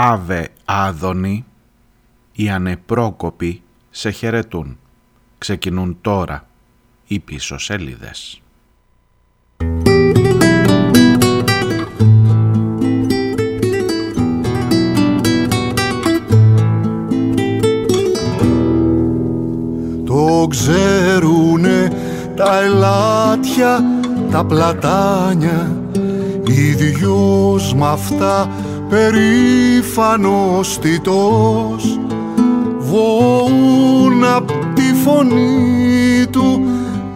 «Άβε Άδωνη, οι ανεπρόκοποι σε χαιρετούν. Ξεκινούν τώρα οι πίσω σελίδες». Το ξέρουνε τα ελάτια, τα πλατάνια, ίδιος μ' αυτά περήφανος τιτός. Βοούν απ' τη φωνή του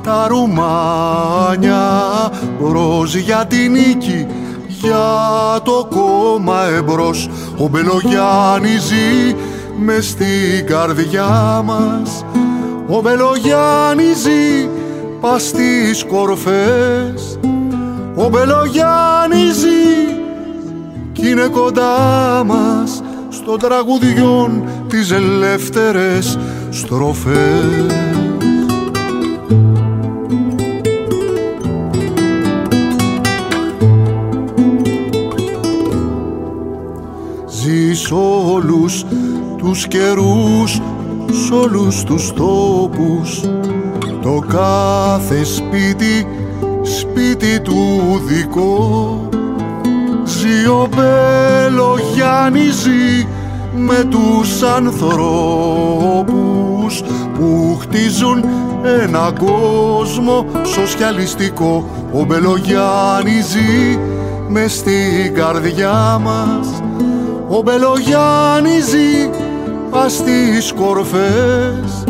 τα ρουμάνια, ροζ για τη νίκη, για το κόμμα εμπρός. Ο Μπελογιάννης ζει μες στην καρδιά μας, ο Μπελογιάννης ζει πας στις κορφές, ο Μπελογιάννης ζει κι είναι κοντά μας στο τραγουδιόν τις ελεύθερες στροφές. Ζει σ' όλους τους καιρούς, σ' όλους τους τόπους, το κάθε σπίτι, σπίτι του δικό. Ζει ο Μπελογιάννης, ζει με τους ανθρώπους που χτίζουν ένα κόσμο σοσιαλιστικό. Ο Μπελογιάννης ζει μες στην καρδιά μας, ο Μπελογιάννης ζει πας στις κορφές,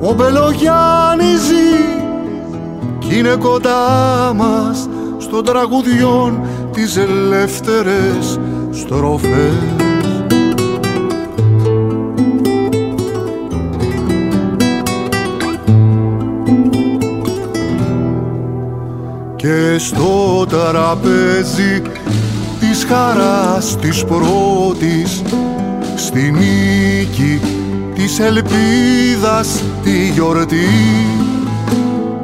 ο Μπελογιάννης ζει κι είναι κοντά μας στο τραγουδιόν τις ελεύθερες στροφές. Και στο τραπέζι της χαράς της πρώτης, στη νίκη της ελπίδας τη γιορτή,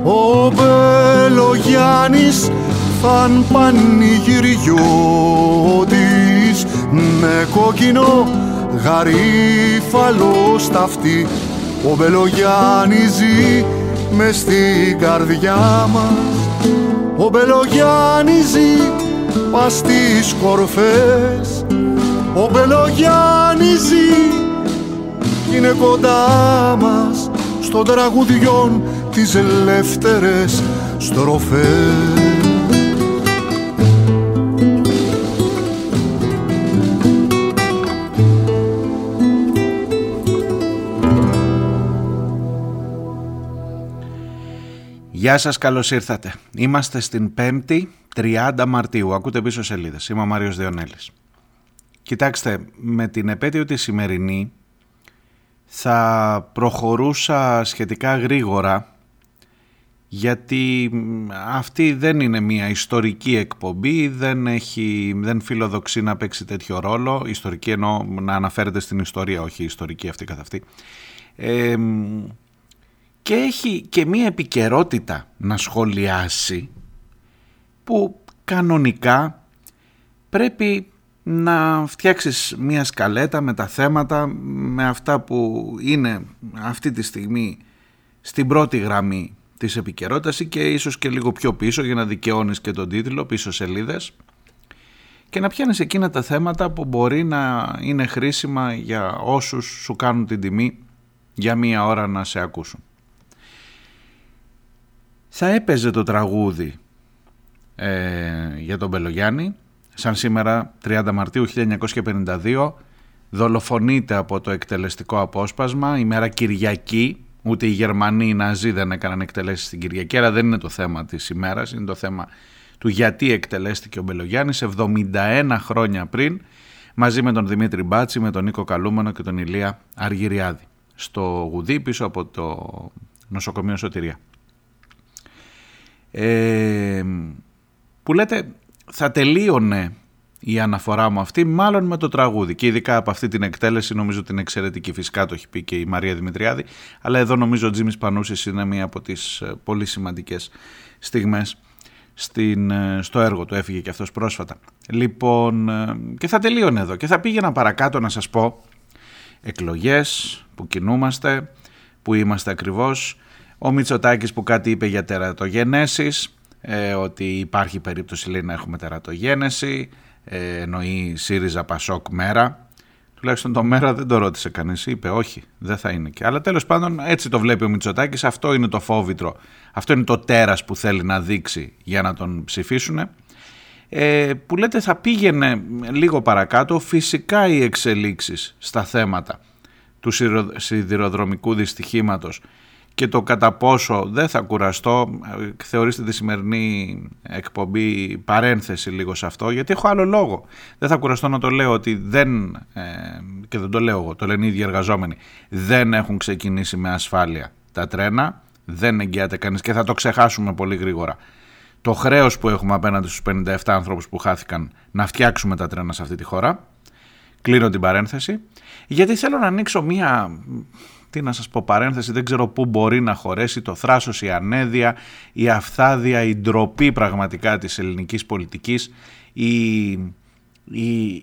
ο Μπελογιάννης θα'ν πανηγυριώτης με κόκκινο γαρίφαλο σταυτί. Ο Μπελογιάννης ζει μες στην καρδιά μας, ο Μπελογιάννης ζει πας στις κορφές, ο Μπελογιάννης ζει κι είναι κοντά μας στο τραγουδιόν τις ελεύθερες στροφές. Γεια σας, καλώς ήρθατε. Είμαστε στην 5η 30 Μαρτίου. Ακούτε πίσω σελίδες. Είμαι ο Μάριος Διονέλης. Κοιτάξτε, με την επέτειο τη σημερινή θα προχωρούσα σχετικά γρήγορα, γιατί αυτή δεν είναι μια ιστορική εκπομπή, δεν φιλοδοξεί να παίξει τέτοιο ρόλο. Ιστορική εννοώ να αναφέρεται στην ιστορία, όχι ιστορική αυτή καθ' αυτή. Και έχει και μία επικαιρότητα να σχολιάσει που κανονικά πρέπει να φτιάξεις μία σκαλέτα με τα θέματα, με αυτά που είναι αυτή τη στιγμή στην πρώτη γραμμή της επικαιρότητας και ίσως και λίγο πιο πίσω για να δικαιώνεις και τον τίτλο, πίσω σελίδες, και να πιάνεις εκείνα τα θέματα που μπορεί να είναι χρήσιμα για όσους σου κάνουν την τιμή για μία ώρα να σε ακούσουν. Θα έπαιζε το τραγούδι για τον Μπελογιάννη, σαν σήμερα 30 Μαρτίου 1952, δολοφονείται από το εκτελεστικό απόσπασμα, ημέρα Κυριακή, ούτε οι Γερμανοί, οι Ναζί δεν έκαναν εκτελέσεις την Κυριακή, αλλά δεν είναι το θέμα της ημέρας, είναι το θέμα του γιατί εκτελέστηκε ο Μπελογιάννης 71 χρόνια πριν, μαζί με τον Δημήτρη Μπάτσι, με τον Νίκο Καλούμενο και τον Ηλία Αργυριάδη, στο Γουδί πίσω από το νοσοκομείο Σωτηρία. Που λέτε θα τελείωνε η αναφορά μου αυτή μάλλον με το τραγούδι, και ειδικά από αυτή την εκτέλεση νομίζω την εξαιρετική, φυσικά το έχει πει και η Μαρία Δημητριάδη, αλλά εδώ νομίζω ο Τζίμις Πανούσης είναι μία από τις πολύ σημαντικές στιγμές στο έργο του, έφυγε και αυτός πρόσφατα. Λοιπόν, και θα τελείωνε εδώ και θα πήγαινα παρακάτω να σας πω εκλογές, που κινούμαστε, που είμαστε ακριβώς, ο Μιτσοτάκης που κάτι είπε για τερατογένεσεις, ότι υπάρχει περίπτωση, λέει, να έχουμε τερατογένεση, εννοεί ΣΥΡΙΖΑ, ΠΑΣΟΚ, ΜΕΡΑ. Τουλάχιστον το ΜΕΡΑ δεν το ρώτησε κανείς, είπε όχι, δεν θα είναι. Αλλά τέλος πάντων έτσι το βλέπει ο Μητσοτάκης, αυτό είναι το φόβητρο, αυτό είναι το τέρας που θέλει να δείξει για να τον ψηφίσουνε. Που λέτε θα πήγαινε λίγο παρακάτω, φυσικά οι εξελίξεις στα θέματα του σιδηροδρομικού δυστυχήματος και το κατά πόσο, δεν θα κουραστώ, θεωρήστε τη σημερινή εκπομπή παρένθεση λίγο σε αυτό, γιατί έχω άλλο λόγο. Δεν θα κουραστώ να το λέω ότι δεν, και δεν το λέω εγώ, το λένε οι ίδιοι εργαζόμενοι, δεν έχουν ξεκινήσει με ασφάλεια τα τρένα, δεν εγγυάται κανείς και θα το ξεχάσουμε πολύ γρήγορα. Το χρέος που έχουμε απέναντι στους 57 ανθρώπους που χάθηκαν να φτιάξουμε τα τρένα σε αυτή τη χώρα. Κλείνω την παρένθεση, γιατί θέλω να ανοίξω μία... Τι να σας πω, παρένθεση, δεν ξέρω πού μπορεί να χωρέσει το θράσος, η ανέδεια, η αφθάδεια, η ντροπή πραγματικά της ελληνικής πολιτικής,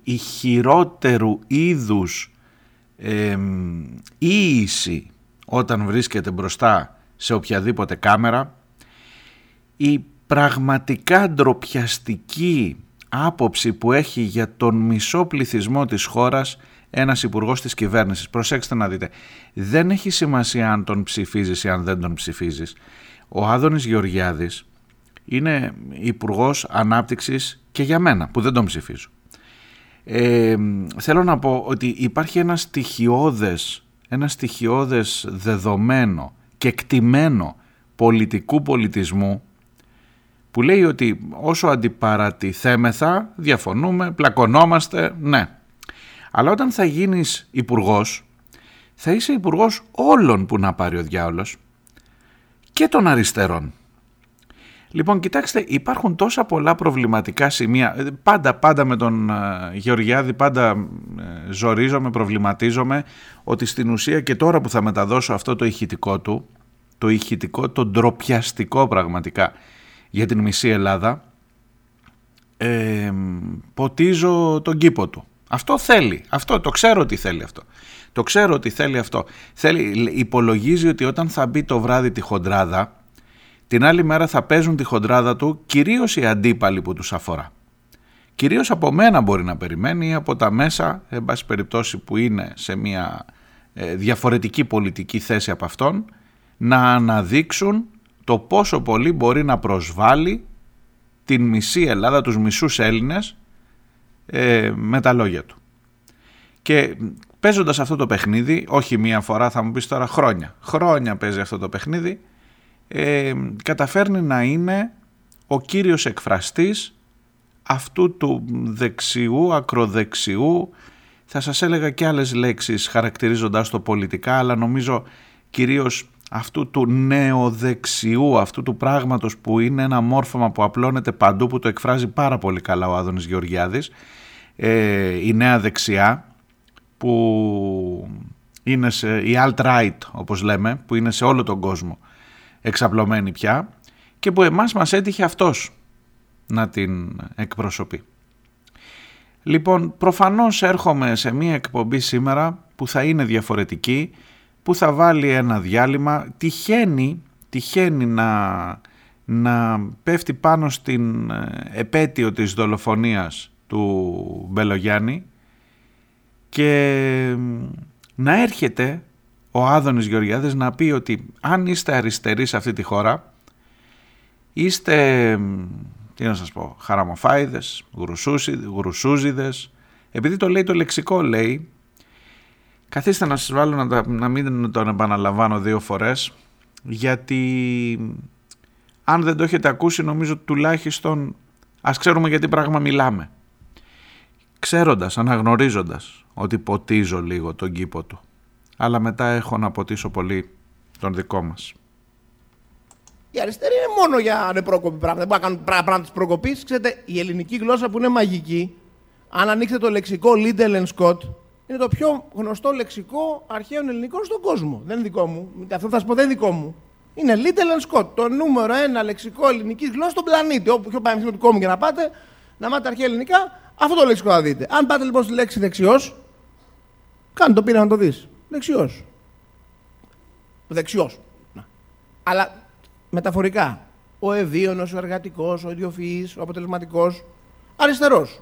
η χειρότερου είδους ίηση όταν βρίσκεται μπροστά σε οποιαδήποτε κάμερα, η πραγματικά ντροπιαστική άποψη που έχει για τον μισό πληθυσμό της χώρας ένας υπουργός της κυβέρνησης. Προσέξτε να δείτε, δεν έχει σημασία αν τον ψηφίζεις ή αν δεν τον ψηφίζεις. Ο Άδωνης Γεωργιάδης είναι υπουργός ανάπτυξης και για μένα που δεν τον ψηφίζω. Θέλω να πω ότι υπάρχει ένα στοιχειώδες δεδομένο και κτημένο πολιτικού πολιτισμού που λέει ότι όσο αντιπαρατηθέμεθα, διαφωνούμε, πλακωνόμαστε, ναι. Αλλά όταν θα γίνεις υπουργός, θα είσαι υπουργός όλων που να πάρει ο διάολος και των αριστερών. Λοιπόν, κοιτάξτε, υπάρχουν τόσα πολλά προβληματικά σημεία. Πάντα με τον Γεωργιάδη, πάντα ζορίζομαι, προβληματίζομαι ότι στην ουσία και τώρα που θα μεταδώσω αυτό το ηχητικό του, το ηχητικό, το ντροπιαστικό πραγματικά για την μισή Ελλάδα, ποτίζω τον κήπο του. Αυτό θέλει, το ξέρω ότι θέλει αυτό. Υπολογίζει ότι όταν θα μπει το βράδυ τη χοντράδα, την άλλη μέρα θα παίζουν τη χοντράδα του κυρίως οι αντίπαλοι που τους αφορά. Κυρίως από μένα μπορεί να περιμένει ή από τα μέσα, εν πάση περιπτώσει που είναι σε μια διαφορετική πολιτική θέση από αυτόν, να αναδείξουν το πόσο πολύ μπορεί να προσβάλλει την μισή Ελλάδα, τους μισούς Έλληνες, με τα λόγια του. Και παίζοντας αυτό το παιχνίδι, όχι μία φορά, θα μου πεις τώρα, χρόνια παίζει αυτό το παιχνίδι, καταφέρνει να είναι ο κύριος εκφραστής αυτού του δεξιού, ακροδεξιού, θα σας έλεγα και άλλες λέξεις χαρακτηρίζοντας το πολιτικά, αλλά νομίζω κυρίως αυτού του νεοδεξιού, αυτού του πράγματος που είναι ένα μόρφωμα που απλώνεται παντού, που το εκφράζει πάρα πολύ καλά ο Άδωνης Γεωργιάδης, η νέα δεξιά που είναι η alt-right όπως λέμε, που είναι σε όλο τον κόσμο εξαπλωμένη πια και που εμάς μας έτυχε αυτός να την εκπροσωπεί. Λοιπόν, προφανώς έρχομαι σε μία εκπομπή σήμερα που θα είναι διαφορετική, που θα βάλει ένα διάλειμμα, τυχαίνει να πέφτει πάνω στην επέτειο της δολοφονίας του Μπελογιάννη και να έρχεται ο Άδωνης Γεωργιάδης να πει ότι αν είστε αριστεροί σε αυτή τη χώρα, είστε, τι να σας πω, χαραμοφάιδες, γρουσούζιδες, επειδή το λέει το λεξικό, λέει, καθίστε να σας βάλω να μην τον επαναλαμβάνω δύο φορές, γιατί αν δεν το έχετε ακούσει, νομίζω τουλάχιστον ας ξέρουμε για τι πράγμα μιλάμε. Ξέροντας, αναγνωρίζοντας ότι ποτίζω λίγο τον κήπο του, αλλά μετά έχω να ποτίσω πολύ τον δικό μας. Η αριστερή είναι μόνο για ανεπρόκοπη πράγματα, δεν μπορεί να κάνουν πράγματα της προκοπής. Ξέρετε, η ελληνική γλώσσα που είναι μαγική, αν ανοίξετε το λεξικό Liddell Scott, είναι το πιο γνωστό λεξικό αρχαίων ελληνικών στον κόσμο. Δεν είναι δικό μου. Αυτό θα σου πω, δεν είναι δικό μου. Είναι Liddell Scott, το νούμερο 1 λεξικό ελληνικής γλώσσας στον πλανήτη. Όπου πιο πανεπιστήμιο του κόμου και να πάτε, να μάθετε αρχαία ελληνικά, αυτό το λεξικό θα δείτε. Αν πάτε λοιπόν στη λέξη δεξιός, κάνε το πείραμα να το δεις. Δεξιός. Δεξιός. Να. Αλλά μεταφορικά. Ο ευίωνος, ο εργατικός, ο ιδιοφυής, ο αποτελεσματικός. Αριστερός.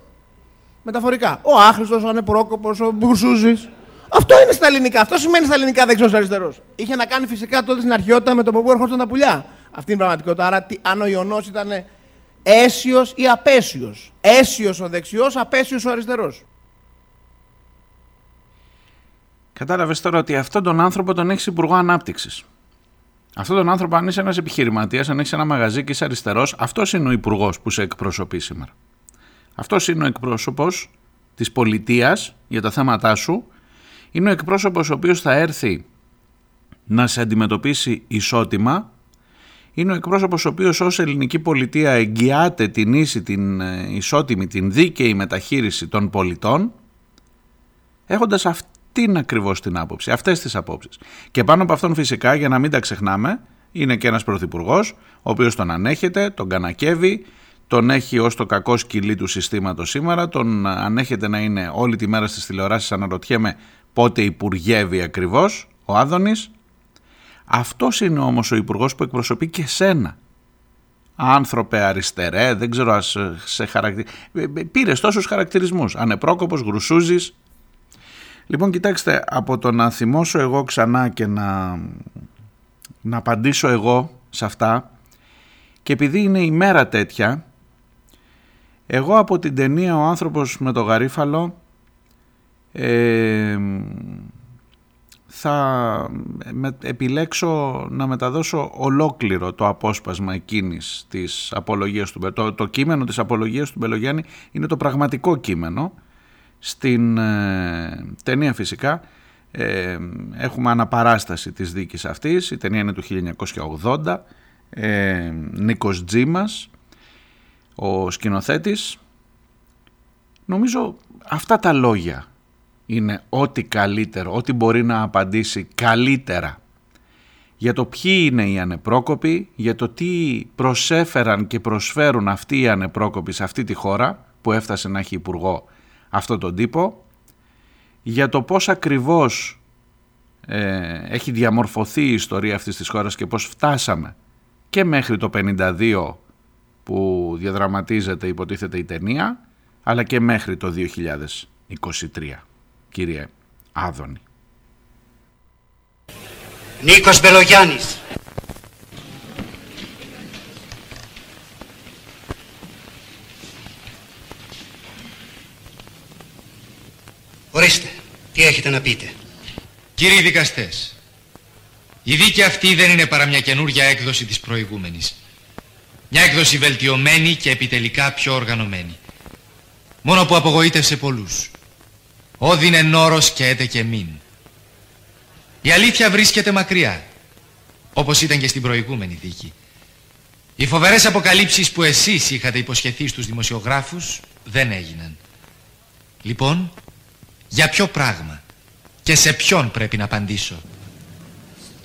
Μεταφορικά. Ο άχρηστος, ο ανεπρόκοπος, ο μπουρσούζης. Αυτό είναι στα ελληνικά. Αυτό σημαίνει στα ελληνικά δεξιός αριστερός. Είχε να κάνει φυσικά τότε στην αρχαιότητα με το που έρχονταν τα πουλιά. Αυτή είναι η πραγματικότητα. Άρα, αν ο Ιωνός ήταν αίσιος ή απέσιος. Αίσιος ο δεξιός, απέσιος ο αριστερός. Κατάλαβες τώρα ότι αυτόν τον άνθρωπο τον έχεις υπουργό ανάπτυξης. Αυτόν τον άνθρωπο, αν είσαι ένας επιχειρηματίας, αν έχεις ένα μαγαζί και είσαι αριστερός, αυτός είναι ο υπουργός που σε εκπροσωπεί σήμερα. Αυτός είναι ο εκπρόσωπος της πολιτείας για τα θέματά σου. Είναι ο εκπρόσωπος ο οποίος θα έρθει να σε αντιμετωπίσει ισότιμα. Είναι ο εκπρόσωπος ο οποίος ως ελληνική πολιτεία εγγυάται την ίση, την ισότιμη, την δίκαιη μεταχείριση των πολιτών, έχοντας αυτήν ακριβώς την άποψη, αυτές τις απόψεις. Και πάνω από αυτόν φυσικά, για να μην τα ξεχνάμε, είναι και ένας πρωθυπουργός, ο οποίος τον ανέχεται, τον κανακεύει, τον έχει ως το κακό σκυλί του συστήματος σήμερα, τον ανέχεται να είναι όλη τη μέρα στις τηλεοράσεις, αναρωτιέμαι πότε υπουργεύει ακριβώς ο Άδωνης. Αυτός είναι όμως ο υπουργός που εκπροσωπεί και σένα. Άνθρωπε αριστερέ, δεν ξέρω αν σε πήρες τόσους χαρακτηρισμούς. Ανεπρόκοπος, γρουσούζης. Λοιπόν, κοιτάξτε, από το να θυμώσω εγώ ξανά και να απαντήσω εγώ σε αυτά, και επειδή είναι η μέρα τέτοια, εγώ από την ταινία «Ο άνθρωπος με το γαρίφαλο» θα επιλέξω να μεταδώσω ολόκληρο το απόσπασμα εκείνης της απολογίας του Μπελογιάννη. Το κείμενο της απολογίας του Μπελογιάννη είναι το πραγματικό κείμενο. Στην ταινία φυσικά έχουμε αναπαράσταση της δίκης αυτής. Η ταινία είναι του 1980. Νίκος Τζίμας, ο σκηνοθέτης. Νομίζω αυτά τα λόγια είναι ό,τι καλύτερο, ό,τι μπορεί να απαντήσει καλύτερα για το ποιοι είναι οι ανεπρόκοποι, για το τι προσέφεραν και προσφέρουν αυτοί οι ανεπρόκοποι σε αυτή τη χώρα που έφτασε να έχει υπουργό αυτόν τον τύπο, για το πώς ακριβώς έχει διαμορφωθεί η ιστορία αυτής της χώρας και πώς φτάσαμε και μέχρι το 1952 που διαδραματίζεται υποτίθεται η ταινία, αλλά και μέχρι το 2023. Κύριε Άδωνη. Νίκος Μπελογιάννης. Ορίστε, τι έχετε να πείτε. Κύριοι δικαστές, η δίκη αυτή δεν είναι παρά μια καινούργια έκδοση της προηγούμενης. Μια έκδοση βελτιωμένη και επιτελικά πιο οργανωμένη. Μόνο που απογοήτευσε πολλούς. Όδιν εν όρος και έτε και μην. Η αλήθεια βρίσκεται μακριά, όπως ήταν και στην προηγούμενη δίκη. Οι φοβερές αποκαλύψεις που εσείς είχατε υποσχεθεί στους δημοσιογράφους δεν έγιναν. Λοιπόν, για ποιο πράγμα και σε ποιον πρέπει να απαντήσω?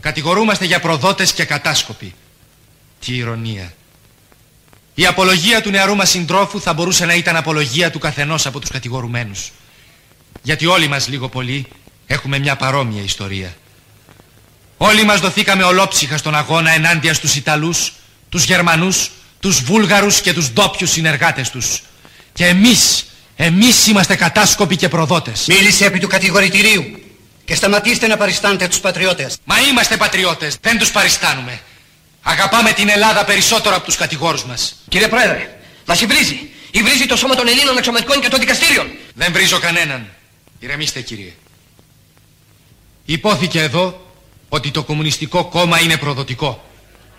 Κατηγορούμαστε για προδότες και κατάσκοποι. Τι ηρωνία. Η απολογία του νεαρού μας συντρόφου θα μπορούσε να ήταν απολογία του καθενός από τους κατηγορουμένους. Γιατί όλοι μας λίγο πολύ έχουμε μια παρόμοια ιστορία. Όλοι μας δοθήκαμε ολόψυχα στον αγώνα ενάντια στους Ιταλούς, τους Γερμανούς, τους Βούλγαρους και τους ντόπιους συνεργάτες τους. Και εμείς είμαστε κατάσκοποι και προδότες. Μίλησε επί του κατηγορητηρίου και σταματήστε να παριστάνετε τους πατριώτες. Μα είμαστε πατριώτες, δεν τους παριστάνουμε. Αγαπάμε την Ελλάδα περισσότερο από τους κατηγόρους μας. Κύριε Πρόεδρε, μας υβρίζει. Υβρίζει το σώμα των Ελλήνων αξιωματικών και των δικαστήριων. Δεν βρίζω κανέναν. Ηρεμήστε, κύριε. Υπόθηκε εδώ ότι το Κομμουνιστικό Κόμμα είναι προδοτικό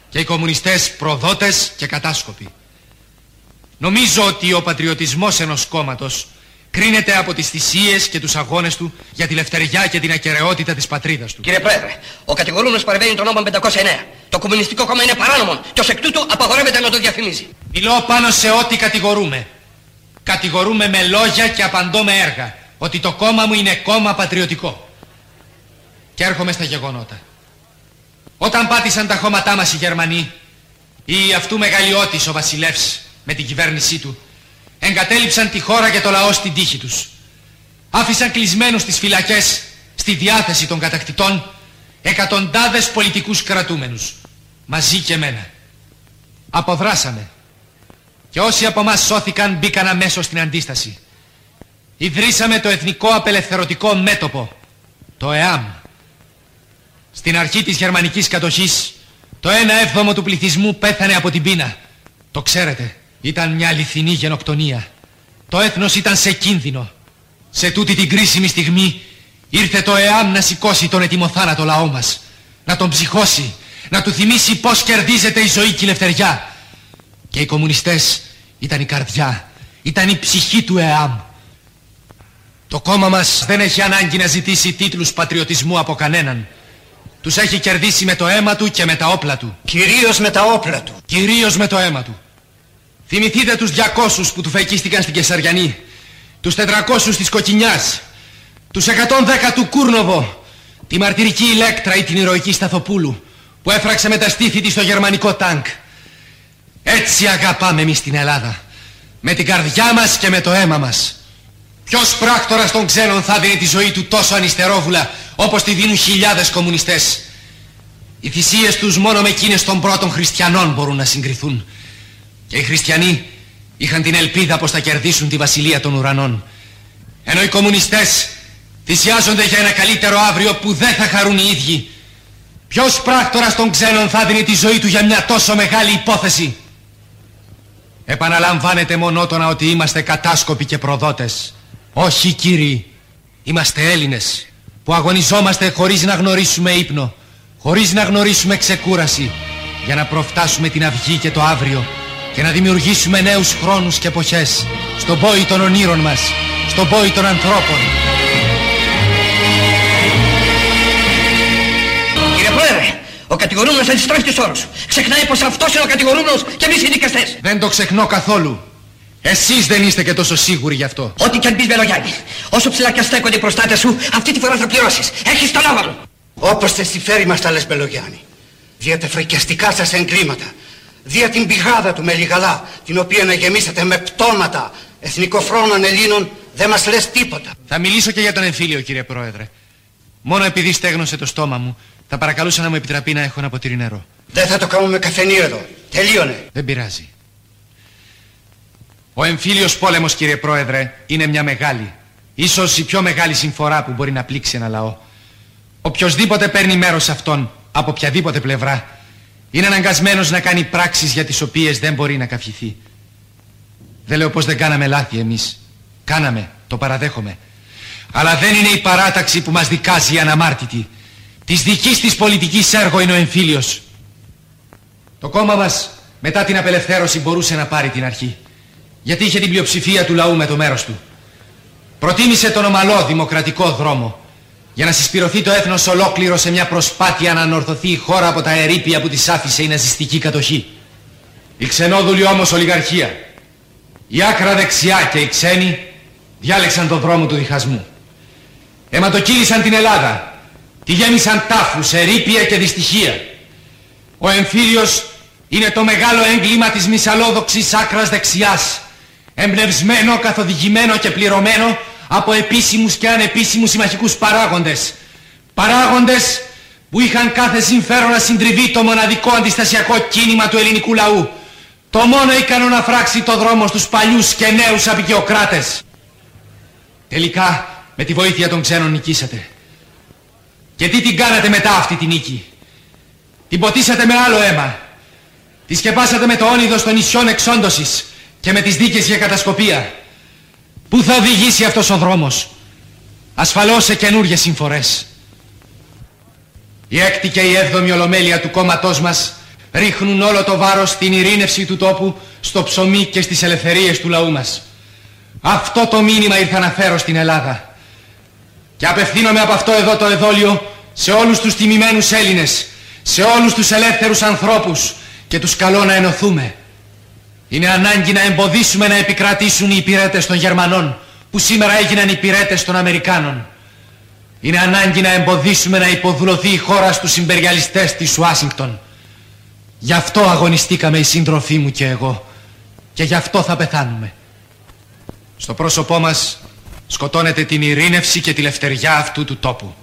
και οι κομμουνιστές προδότες και κατάσκοποι. Νομίζω ότι ο πατριωτισμός ενός κόμματος κρίνεται από τις θυσίες και τους αγώνες του για τη λευτεριά και την ακεραιότητα της πατρίδας του. Κύριε Πρόεδρε, ο κατηγορούμενος παρεμβαίνει τον νόμο 509. Το Κομμουνιστικό Κόμμα είναι παράνομο και ως εκ τούτου απαγορεύεται να το διαφημίζει. Μιλώ πάνω σε ό,τι κατηγορούμε. Κατηγορούμε με λόγια και απαντώ με έργα ότι το κόμμα μου είναι κόμμα πατριωτικό. Και έρχομαι στα γεγονότα. Όταν πάτησαν τα χώματά μας οι Γερμανοί, ή αυτού μεγαλειώτης ο βασιλεύς με την κυβέρνησή του, εγκατέλειψαν τη χώρα και το λαό στην τύχη τους. Άφησαν κλεισμένους στις φυλακές, στη διάθεση των κατακτητών, εκατοντάδες πολιτικούς κρατούμενους, μαζί και εμένα. Αποδράσαμε. Και όσοι από μας σώθηκαν μπήκαν αμέσως στην αντίσταση. Ιδρύσαμε το Εθνικό Απελευθερωτικό Μέτωπο, το ΕΑΜ. Στην αρχή της γερμανικής κατοχής, το 1/7 του πληθυσμού πέθανε από την πείνα. Το ξέρετε, ήταν μια αληθινή γενοκτονία. Το έθνος ήταν σε κίνδυνο. Σε τούτη την κρίσιμη στιγμή ήρθε το ΕΑΜ να σηκώσει τον ετοιμοθάνατο λαό μας. Να τον ψυχώσει, να του θυμίσει πώς κερδίζεται η ζωή και η ελευθεριά. Και οι κομμουνιστές ήταν η καρδιά, ήταν η ψυχή του ΕΑΜ. Το κόμμα μας δεν έχει ανάγκη να ζητήσει τίτλους πατριωτισμού από κανέναν. Τους έχει κερδίσει με το αίμα του και με τα όπλα του. Κυρίως με τα όπλα του. Κυρίως με το αίμα του. Θυμηθείτε τους 200 που του φεκίστηκαν στην Κεσαριανή, τους 400 της Κοκκινιάς, τους 110 του Κούρνοβο, τη μαρτυρική Ηλέκτρα ή την ηρωική Σταθοπούλου που έφραξε με τα στήθη της στο γερμανικό τάγκ. Έτσι αγαπάμε εμείς την Ελλάδα. Με την καρδιά μας και με το αίμα μας. Ποιος πράκτορας των ξένων θα δίνει τη ζωή του τόσο ανιστερόβουλα όπως τη δίνουν χιλιάδες κομμουνιστές. Οι θυσίες τους μόνο με εκείνες των πρώτων χριστιανών μπορούν να συγκριθούν. Και οι χριστιανοί είχαν την ελπίδα πως θα κερδίσουν τη βασιλεία των ουρανών. Ενώ οι κομμουνιστές θυσιάζονται για ένα καλύτερο αύριο που δεν θα χαρούν οι ίδιοι. Ποιος πράκτορας των ξένων θα δίνει τη ζωή του για μια τόσο μεγάλη υπόθεση. Επαναλαμβάνεται μονότονα ότι είμαστε κατάσκοποι και προδότες. Όχι κύριοι, είμαστε Έλληνες που αγωνιζόμαστε χωρίς να γνωρίσουμε ύπνο, χωρίς να γνωρίσουμε ξεκούραση, για να προφτάσουμε την αυγή και το αύριο και να δημιουργήσουμε νέους χρόνους και εποχές στον πόη των ονείρων μας, στον πόη των ανθρώπων. Ο κατηγορούμενος αντιστρέφει τους όρους. Ξεχνάει πως αυτός είναι ο κατηγορούμενος και εμείς οι δικαστές. Δεν το ξεχνώ καθόλου. Εσείς δεν είστε και τόσο σίγουροι γι' αυτό. Ό,τι κι αν πεις, Μπελογιάννη, όσο ψηλά και στέκονται οι προστάτες σου, αυτή τη φορά θα πληρώσεις. Έχεις το λάβα μου. Όπως θες τη φέρει μας τα λες, Μπελογιάννη. Δια τα φρικιαστικά σας εγκλήματα. Δια την πηγάδα του Μελιγαλά, την οποία να γεμίσατε με πτώματα εθνικοφρόνων Ελλήνων, δεν μας λες τίποτα. Θα μιλήσω και για τον εμφύλιο, κύριε Πρόεδρε. Μόνο επειδή στέγνωσε το στόμα μου. Θα παρακαλούσα να μου επιτραπεί να έχω ένα ποτήρι νερό. Δεν θα το κάνουμε καφενείο εδώ. Τελείωνε. Δεν πειράζει. Ο εμφύλιος πόλεμος, κύριε Πρόεδρε, είναι μια μεγάλη, ίσως η πιο μεγάλη συμφορά που μπορεί να πλήξει ένα λαό. Οποιοςδήποτε παίρνει μέρος σε αυτόν, από οποιαδήποτε πλευρά, είναι αναγκασμένος να κάνει πράξεις για τις οποίες δεν μπορεί να καυχηθεί. Δεν λέω πως δεν κάναμε λάθη εμείς. Κάναμε, το παραδέχομαι. Αλλά δεν είναι η παράταξη που μας δικάζει η αναμάρτητη. Της δικής της πολιτικής έργο είναι ο εμφύλιος. Το κόμμα μας μετά την απελευθέρωση μπορούσε να πάρει την αρχή, γιατί είχε την πλειοψηφία του λαού με το μέρος του. Προτίμησε τον ομαλό δημοκρατικό δρόμο για να συσπηρωθεί το έθνος ολόκληρο σε μια προσπάθεια να ανορθωθεί η χώρα από τα ερείπια που της άφησε η ναζιστική κατοχή. Η ξενόδουλη όμως ολιγαρχία, η άκρα δεξιά και οι ξένοι διάλεξαν τον δρόμο του διχασμού. Αιματοκύλησαν την Ελλάδα. Τη γέμισαν τάφους, ερείπια και δυστυχία. Ο εμφύλιος είναι το μεγάλο έγκλημα της μυσαλόδοξης άκρας δεξιάς, εμπνευσμένο, καθοδηγημένο και πληρωμένο από επίσημους και ανεπίσημους συμμαχικούς παράγοντες. Παράγοντες που είχαν κάθε συμφέρον να συντριβεί το μοναδικό αντιστασιακό κίνημα του ελληνικού λαού. Το μόνο ικανό να φράξει το δρόμο στους παλιούς και νέους απεικιοκράτες. Τελικά, με τη βοήθεια των ξένων νικήσατε. Και τι την κάνατε μετά αυτή τη νίκη? Την ποτίσατε με άλλο αίμα. Τη σκεπάσατε με το όνειδος των νησιών εξόντωσης και με τις δίκες για κατασκοπία. Πού θα οδηγήσει αυτός ο δρόμος? Ασφαλώς σε καινούργιες συμφορές. Η 6η και η 7η ολομέλεια του κόμματός μας ρίχνουν όλο το βάρος στην ειρήνευση του τόπου, στο ψωμί και στις ελευθερίες του λαού μας. Αυτό το μήνυμα ήρθα να φέρω στην Ελλάδα. Και απευθύνομαι από αυτό εδώ το εδόλιο σε όλους τους τιμημένους Έλληνες, σε όλους τους ελεύθερους ανθρώπους, και τους καλώ να ενωθούμε. Είναι ανάγκη να εμποδίσουμε να επικρατήσουν οι υπηρέτες των Γερμανών, που σήμερα έγιναν υπηρέτες των Αμερικάνων. Είναι ανάγκη να εμποδίσουμε να υποδουλωθεί η χώρα στους ιμπεριαλιστές της Ουάσιγκτον. Γι' αυτό αγωνιστήκαμε οι σύντροφοί μου και εγώ. Και γι' αυτό θα πεθάνουμε. Στο πρόσωπό μας σκοτώνεται την ειρήνευση και τη λευτεριά αυτού του τόπου.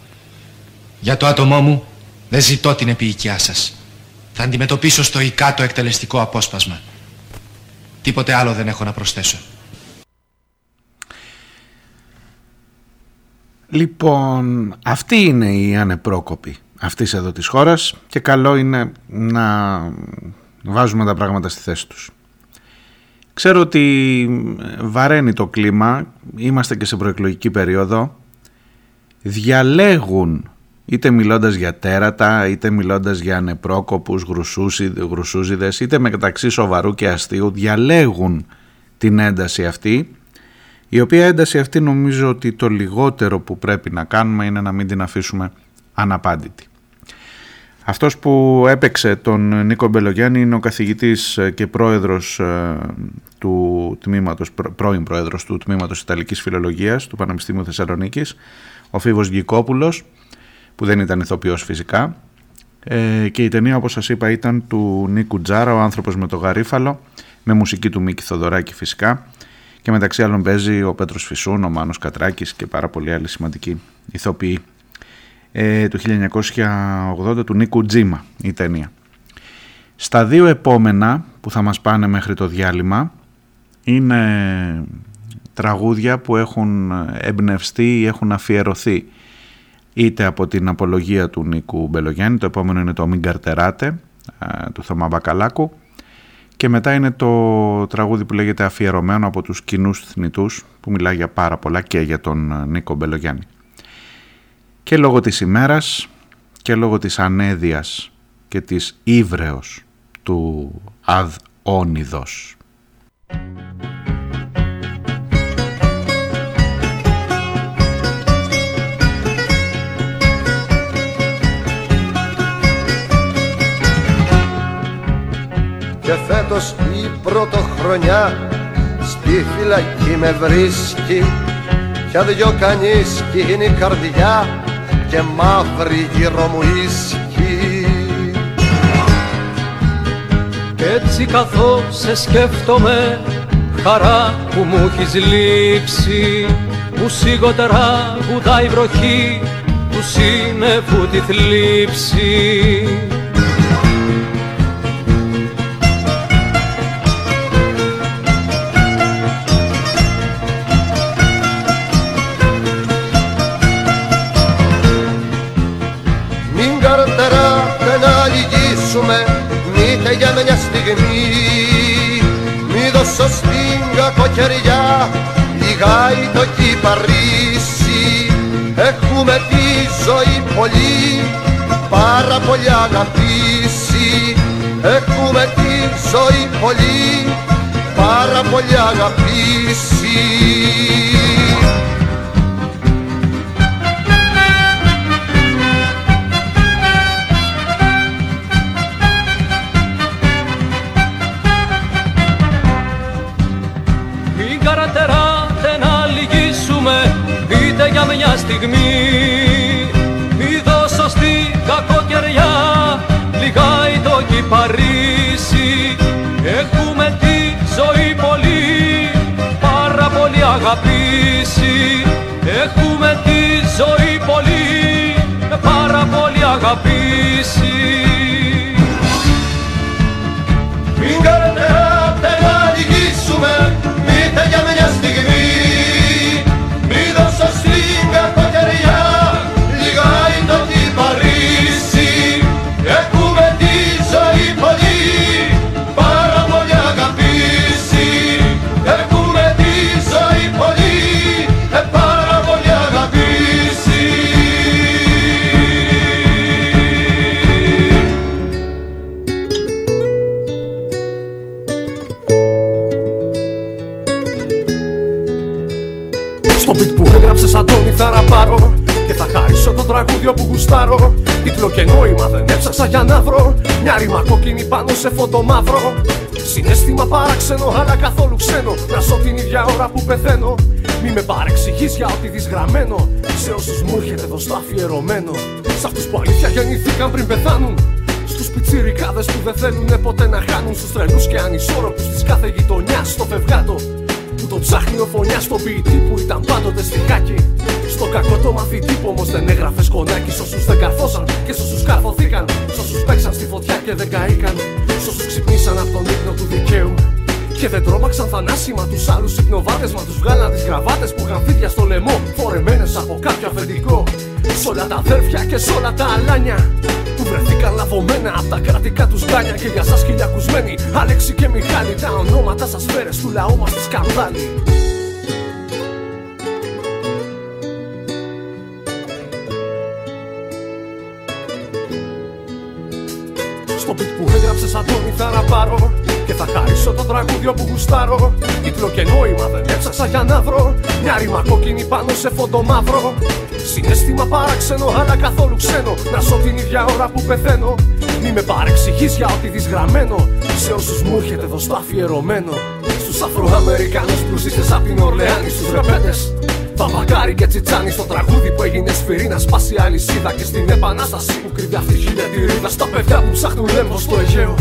Για το άτομό μου δεν ζητώ την επιοικιά σας. Θα αντιμετωπίσω στοικά το εκτελεστικό απόσπασμα. Τίποτε άλλο δεν έχω να προσθέσω. Λοιπόν, αυτή είναι η ανεπρόκοπη αυτής εδώ της χώρας και καλό είναι να βάζουμε τα πράγματα στη θέση τους. Ξέρω ότι βαραίνει το κλίμα, είμαστε και σε προεκλογική περίοδο. Διαλέγουν, είτε μιλώντας για τέρατα, είτε μιλώντας για ανεπρόκοπους, γρουσούζιδες, είτε μεταξύ σοβαρού και αστείου, διαλέγουν την ένταση αυτή, η οποία ένταση αυτή νομίζω ότι το λιγότερο που πρέπει να κάνουμε είναι να μην την αφήσουμε αναπάντητη. Αυτός που έπαιξε τον Νίκο Μπελογιάννη είναι ο καθηγητής και πρόεδρος του τμήματος, πρώην πρόεδρος του τμήματος Ιταλικής Φιλολογίας του Πανεπιστημίου Θεσσαλονίκης, ο Φίβος Γκικόπουλος, που δεν ήταν ηθοποιός φυσικά, και η ταινία, όπως σας είπα, ήταν του Νίκου Τζάρα, «Ο άνθρωπος με το γαρίφαλο», με μουσική του Μίκη Θεοδωράκη φυσικά, και μεταξύ άλλων παίζει ο Πέτρος Φυσούν, ο Μάνος Κατράκης και πάρα πολλοί άλλοι σημαντικοί ηθοποιοί. Του 1980 του Νίκου Τζίμα η ταινία. Στα δύο επόμενα που θα μας πάνε μέχρι το διάλειμμα είναι τραγούδια που έχουν εμπνευστεί ή έχουν αφιερωθεί είτε από την απολογία του Νίκου Μπελογιάννη, το επόμενο είναι το «Μην καρτεράτε» του Θωμά Μπακαλάκου, και μετά είναι το τραγούδι που λέγεται «Αφιερωμένο» από τους Κοινούς Θνητούς, που μιλάει για πάρα πολλά και για τον Νίκο Μπελογιάννη. Και λόγω της ημέρας και λόγω της ανέδειας και της ύβρεως του Αδόνιδος. Και φέτος η πρωτοχρονιά στη φυλακή με βρίσκει κι αδειό κανείς κι είναι η καρδιά και μαύρη γύρω μου ίσκη. Έτσι καθώς σε σκέφτομαι, χαρά που μου έχεις λείψει, που σίγοτερα βουδάει η βροχή, που σύννεφου τη θλίψη. Μήτε για μια στιγμή, μη δώσω στην κακοκαιριά λιγάει το κυπαρίσι. Έχουμε τη ζωή πολύ, πάρα πολύ αγαπήσει. Έχουμε τη ζωή πολύ, πάρα πολύ αγαπήσει. Για μια στιγμή μη δώσω στην κακοκαιριά λιγάει το κυπαρίσι. Έχουμε τη ζωή πολύ, πάρα πολύ αγαπήσει. Έχουμε τη ζωή πολύ, πάρα πολύ αγαπήσει. Μην καρτερά δεν αργήσουμε, μήτε για μια στιγμή. Θα πάρω και θα χαρίσω το τραγούδιο που γουστάρω. Τίτλο και νόημα δεν έψαξα για να βρω. Μια ρήμα κόκκινη πάνω σε φωτό μαύρο. Συναίσθημα παράξενο αλλά καθόλου ξένο. Να ζω την ίδια ώρα που πεθαίνω. Μη με παρεξηγείς για ό,τι δεις γραμμένο, σε όσους μου έρχεται εδώ στο αφιερωμένο. Σ' αυτούς που αλήθεια γεννηθήκαν πριν πεθάνουν, στους πιτσιρικάδες που δεν θέλουνε ποτέ να χάνουν, στους τρελούς και ανισόρροπους της κάθε γειτονιάς, στο φευγάτο που το ψάχνει ο φωνιάς, στον ποιητή που ήταν πάντοτε στιχάκι, στο κακό το μαθητή που όμως δεν έγραφε σκονάκι. Σ' όσους δεν καρφώσαν και σ' όσους καρφωθήκαν, σ' όσους παίξαν στη φωτιά και δεν καήκαν, σ' όσους ξυπνήσαν από τον ύπνο του δικαίου και δεν τρόμαξαν θανάσιμα τους άλλους υπνοβάτες. Μα τους βγάλαν τις γραβάτες που είχαν φίδια στο λαιμό, φορεμένες από κάποιο αφεντικό. Σ' όλα τα αδέρφια και σ' όλα τα αλάνια που βρεθήκαν λαβωμένα απ' τα κρατικά τους δάνια. Και για σας χιλιακουσμένοι Αλέξη και Μιχάλη, τα ονόματα σας φέρες του λαού μας τη σκανδάλη. Στο beat που έγραψες Αντώνη θα ραπάρω και θα χαρίσω το τραγούδιο που γουστάρω. Τίτλο και νόημα δεν έψαξα για να βρω, μια ρήμα κόκκινη πάνω σε φόντο μαύρο. Συναίσθημα παράξενο αλλά καθόλου ξένο, να ζω την ίδια ώρα που πεθαίνω. Μη με παρεξηγείς για ό,τι δεις γραμμένο, σε όσους μου έρχεται εδώ στο αφιερωμένο. Στους Αφροαμερικάνους πλουσίστες απ' την Ορλεάνη, στους ρεπέτες Παπακάρι και Τσιτσάνι, στο τραγούδι που έγινε σφυρί να σπάσει αλυσίδα, και στην επανάσταση που κρύβει αυτή χιλιατηρίδα, στα παιδιά που ψάχνουν λέμβο στο Αιγαίο.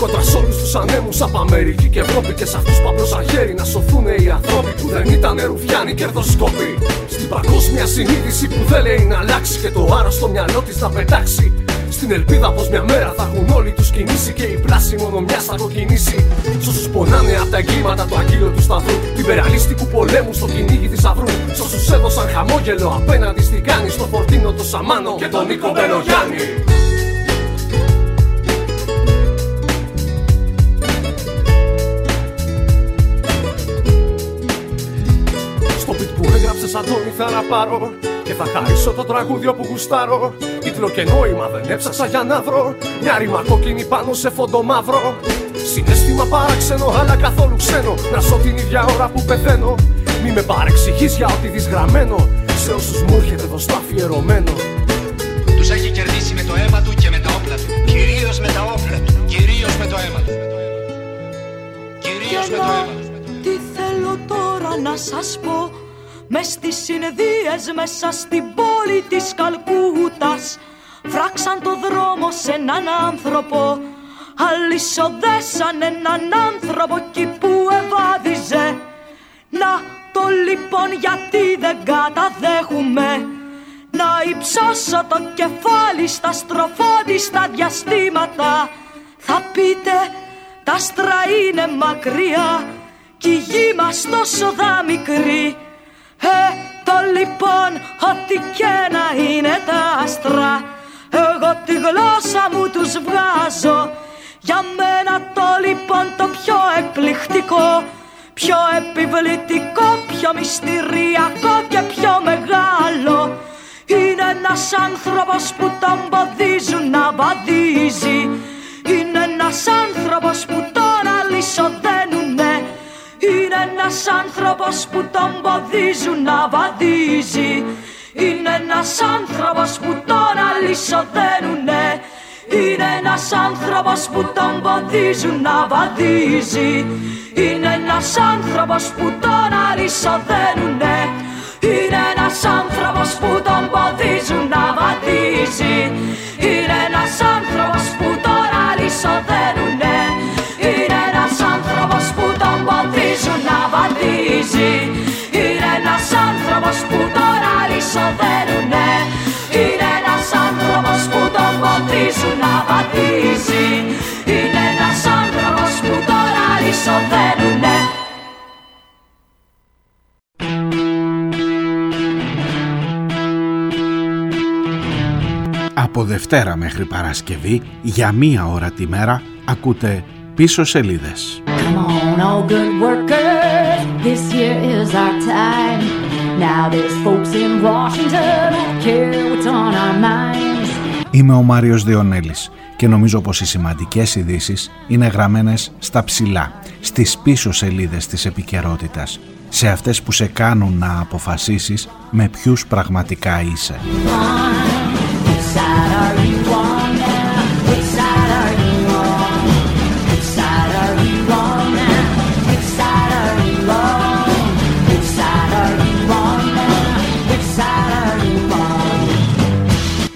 Κόντρα σ' όλους τους ανέμους απ' Αμερική και Ευρώπη, και σ' αυτούς που απλώσαν χέρι να σωθούνε οι ανθρώποι που δεν ήτανε ρουφιάνοι κερδοσκόποι. Στην παγκόσμια συνείδηση που δεν λέει να αλλάξει και το άρρωστο μυαλό της να πετάξει, στην ελπίδα πως μια μέρα θα έχουν όλοι τους κινήσει και η πλάση μόνο μιας θα κοκκινήσει. Σ' όσους πονάνε απ' τα εγκλήματα του αγκύλου του σταυρού, λιμπεραλιστικού πολέμου στο κυνήγι της αυρού, σ' όσους έδωσαν χαμόγελο απέναντι στη Κάνη, στο Φορτίνο, το Σαμάνο και τον Νίκο Μπελογιάννη. Αντώνη θα ραπάρω και θα χαρίσω το τραγούδιο που γουστάρω. Τίτλο και νόημα δεν έψαξα για να βρω, μια ρήμα κόκκινη πάνω σε φόντο μαύρο. Συναίσθημα παράξενο αλλά καθόλου ξένο, να ζω την ίδια ώρα που πεθαίνω. Μη με παρεξηγείς για ό,τι δεις γραμμένο, σε όσους μου έρχεται εδώ στο αφιερωμένο. Τους έχει κερδίσει με το αίμα του και με τα όπλα του, κυρίως με τα όπλα του, κυρίως με το αίμα του, κυρίως με το αίμα του. Τι θέλω τώρα να σας πω, μες στις συνεδρίες μέσα στην πόλη της Καλκούτας φράξαν το δρόμο σε έναν άνθρωπο, αλυσοδέσαν έναν άνθρωπο εκεί που ευάδιζε. Να το λοιπόν γιατί δεν καταδέχουμε, να υψώσω το κεφάλι στα στροφόδιστα διαστήματα. Θα πείτε τα άστρα είναι μακριά κι η γη μας τόσο δα μικρή. Το λοιπόν ότι και να είναι τα άστρα, εγώ τη γλώσσα μου τους βγάζω. Για μένα το λοιπόν το πιο εκπληκτικό, πιο επιβλητικό, πιο μυστηριακό και πιο μεγάλο, είναι ένας άνθρωπος που τον ποδίζουν να βαδίζει, είναι ένας άνθρωπος που τον αλυσοδένουνε, είναι ένας άνθρωπος που τον ποδίζουν να βαδίζει, είναι ένας άνθρωπος που τον αλυσοδένουνε, είναι ένας άνθρωπος που τον ποδίζουν να βαδίζει, είναι ένας άνθρωπος που τον αλυσοδένουνε, είναι ένας άνθρωπος που τον ποδίζουν να βαδίζει, είναι ένας άνθρωπος που τον αλυσοδένουνε, είναι ένας άνθρωπος που τον ποδίζουν να βαδίζει, είναι ένας άνθρωπος που τον αλυσοδένουνε, είναι ένας άνθρωπος που τον ποδίζουν να βαδίζει, είναι ένας άνθρωπος που τον αλυσοδένουνε. Από Δευτέρα μέχρι Παρασκευή για μία ώρα τη μέρα ακούτε Πίσω Σελίδες. Come on, all good workers, this here is our time. Now there's folks in Washington who care what's on our minds. Είμαι ο Μάριος Διονέλης και νομίζω πως οι σημαντικές ειδήσεις είναι γραμμένες στα ψηλά, στις πίσω σελίδες της επικαιρότητας, σε αυτές που σε κάνουν να αποφασίσεις με ποιους πραγματικά είσαι.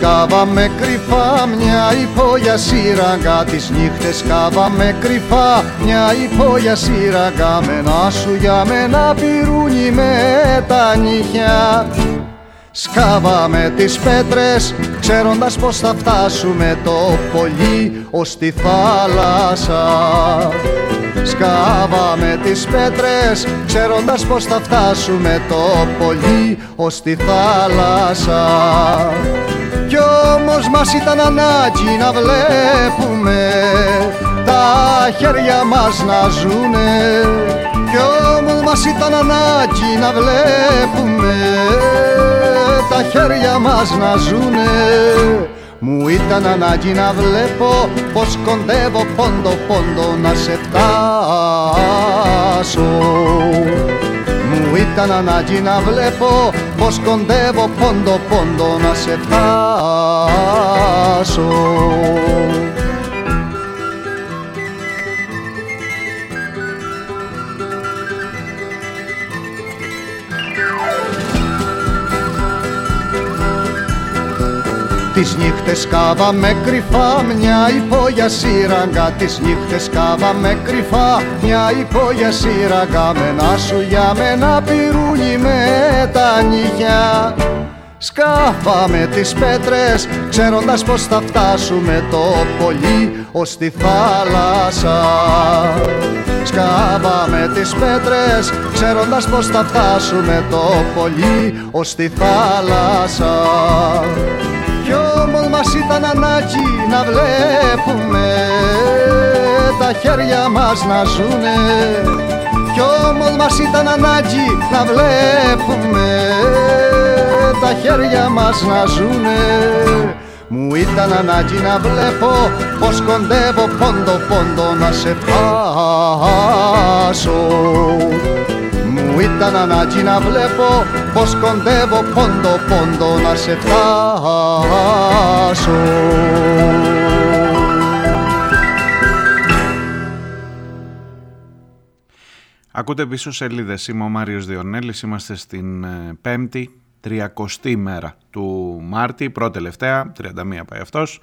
Κάβαμε κρυφά μια υπόγεια σύραγγα. Τις νύχτες κάβαμε κρυφά μια υπόγεια σύραγγα. Μένα σου για μένα πυρούνι με τα νύχια. Σκάβαμε τις πέτρες ξέροντας πως θα φτάσουμε το πολύ ως τη θάλασσα. Σκάβαμε τις πέτρες ξέροντας πως θα φτάσουμε το πολύ ως τη θάλασσα. Κι όμως μας ήταν ανάγκη να βλέπουμε τα χέρια μας να ζουνε. Κι όμως μας ήταν ανάγκη να βλέπουμε τα χέρια μας να ζουνε. Μου ήταν ανάγκη να βλέπω πως κοντεύω πόντο πόντο να σε φτάσω. Μου ήταν ανάγκη να βλέπω πως κοντεύω πόντο πόντο να σε φτάσω. Τις νύχτες κάβαμε κρυφά μια υπόγεια σύραγγα. Τις νύχτες κάβαμε κρυφά μια υπόγεια σύραγγα. Μένα σου για μένα πυρούνι με τα νύχια. Σκάβαμε τις πέτρες ξέροντας πως θα φτάσουμε το πολύ ως τη θάλασσα. Σκάβαμε τις πέτρες ξέροντας πως θα φτάσουμε το πολύ ως τη θάλασσα. Κι όμως μας ήταν ανάγκη να βλέπουμε τα χέρια μας να ζουνε. Κι όμως μας ήταν ανάγκη να βλέπουμε τα χέρια μας να ζουνε. Μου ήταν ανάγκη να βλέπω πως κοντεύω πόντο πόντο να σε φτάσω. Μου ήταν ανάγκη να βλέπω πως κοντεύω πόντο πόντο να σε φτάσω. Ακούτε πίσω σελίδες, είμαι ο Μάριος Διονέλης, είμαστε στην 5η 30η μέρα του Μάρτη, πρώτη τελευταία, 31 πάει αυτός.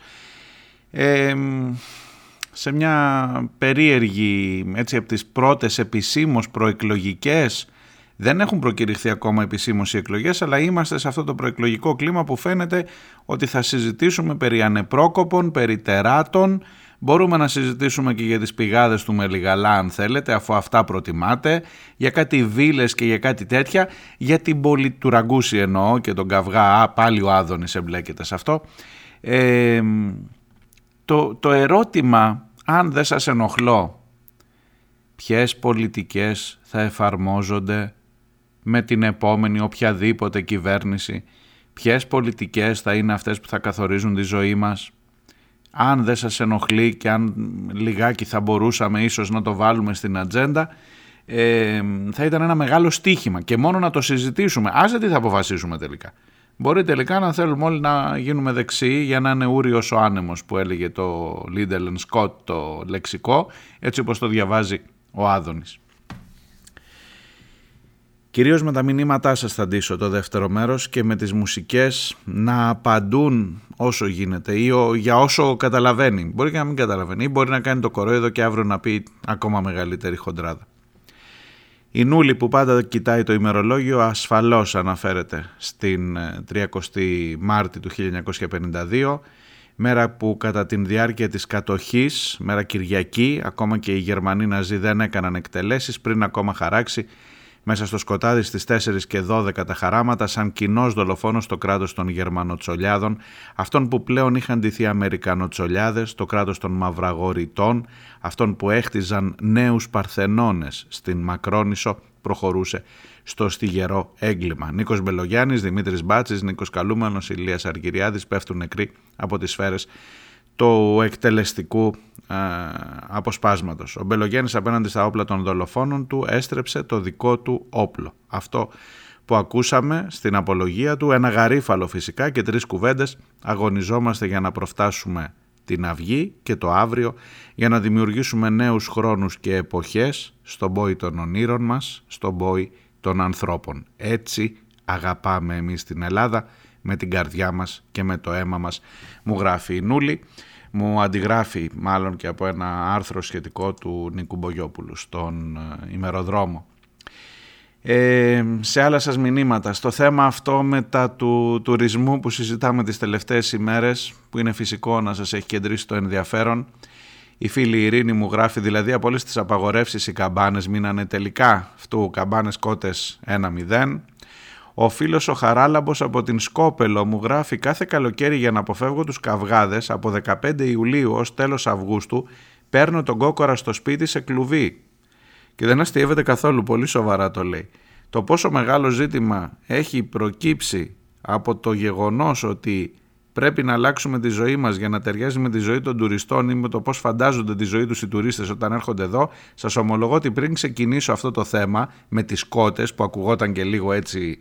Σε μια περίεργη, έτσι από τις πρώτες επισήμως προεκλογικές, δεν έχουν προκηρυχθεί ακόμα επισήμως οι εκλογές, αλλά είμαστε σε αυτό το προεκλογικό κλίμα που φαίνεται ότι θα συζητήσουμε περί ανεπρόκοπων, περί τεράτων. Μπορούμε να συζητήσουμε και για τις πηγάδες του Μελιγαλά αν θέλετε, αφού αυτά προτιμάτε, για κάτι βίλες και για κάτι τέτοια, για την πόλη του Ραγκούση εννοώ και τον καυγά, πάλι ο Άδωνης εμπλέκεται σε αυτό. Το ερώτημα, αν δεν σας ενοχλώ, ποιες πολιτικές θα εφαρμόζονται με την επόμενη οποιαδήποτε κυβέρνηση, ποιες πολιτικές θα είναι αυτές που θα καθορίζουν τη ζωή μας, αν δεν σας ενοχλεί και αν λιγάκι θα μπορούσαμε ίσως να το βάλουμε στην ατζέντα, θα ήταν ένα μεγάλο στοίχημα και μόνο να το συζητήσουμε. Άσε τι θα αποφασίσουμε τελικά. Μπορεί τελικά να θέλουμε όλοι να γίνουμε δεξιοί για να είναι ούριος ο άνεμος που έλεγε το Liddell Scott το λεξικό, έτσι όπως το διαβάζει ο Άδωνης. Κυρίως με τα μηνύματά σας θα ντύσω το δεύτερο μέρος και με τις μουσικές να απαντούν όσο γίνεται ή για όσο καταλαβαίνει. Μπορεί και να μην καταλαβαίνει ή μπορεί να κάνει το κορόιδο και αύριο να πει ακόμα μεγαλύτερη χοντράδα. Η Νούλη που πάντα κοιτάει το ημερολόγιο ασφαλώς αναφέρεται στην 30η Μάρτη του 1952, μέρα που κατά την διάρκεια της κατοχής, μέρα Κυριακή, ακόμα και οι Γερμανοί Ναζί δεν έκαναν εκτελέσεις πριν ακόμα χαράξει μέσα στο σκοτάδι στις 4 και 12 τα χαράματα σαν κοινός δολοφόνος το κράτος των Γερμανοτσολιάδων, αυτών που πλέον είχαν ντυθεί Αμερικανοτσολιάδες, το κράτος των Μαυραγορητών, αυτών που έχτιζαν νέους παρθενώνες στην Μακρόνησο προχωρούσε στο στιγερό έγκλημα. Νίκος Μπελογιάννης, Δημήτρης Μπάτσης, Νίκος Καλούμενος, Ηλίας Αργυριάδης πέφτουν νεκροί από τις σφαίρες του εκτελεστικού αποσπάσματος. Ο Μπελογιάννης απέναντι στα όπλα των δολοφόνων του έστρεψε το δικό του όπλο. Αυτό που ακούσαμε στην απολογία του, ένα γαρίφαλο φυσικά και τρεις κουβέντες. Αγωνιζόμαστε για να προφτάσουμε την αυγή και το αύριο, για να δημιουργήσουμε νέους χρόνους και εποχές στον πόη των ονείρων μας, στον πόη των ανθρώπων. Έτσι αγαπάμε εμείς την Ελλάδα, με την καρδιά μας και με το αίμα μας, μου γράφει η Νούλη. Μου αντιγράφει μάλλον και από ένα άρθρο σχετικό του Νίκου Μπογιόπουλου στον ημεροδρόμο. Σε άλλα σας μηνύματα, στο θέμα αυτό μετά του τουρισμού που συζητάμε τις τελευταίες ημέρες, που είναι φυσικό να σας έχει κεντρήσει το ενδιαφέρον, η φίλη Ειρήνη μου γράφει, δηλαδή από όλες τις απαγορεύσεις οι καμπάνες μείνανε τελικά αυτού, καμπάνες κότες 1-0. Ο φίλος ο Χαράλαμπος από την Σκόπελο μου γράφει, κάθε καλοκαίρι για να αποφεύγω τους καυγάδες από 15 Ιουλίου ως τέλος Αυγούστου παίρνω τον κόκορα στο σπίτι σε κλουβί. Και δεν αστειεύεται καθόλου, πολύ σοβαρά το λέει. Το πόσο μεγάλο ζήτημα έχει προκύψει από το γεγονός ότι πρέπει να αλλάξουμε τη ζωή μας για να ταιριάζει με τη ζωή των τουριστών ή με το πώς φαντάζονται τη ζωή τους οι τουρίστες όταν έρχονται εδώ. Σας ομολογώ ότι πριν ξεκινήσω αυτό το θέμα με τις κότες που ακουγόταν και λίγο έτσι,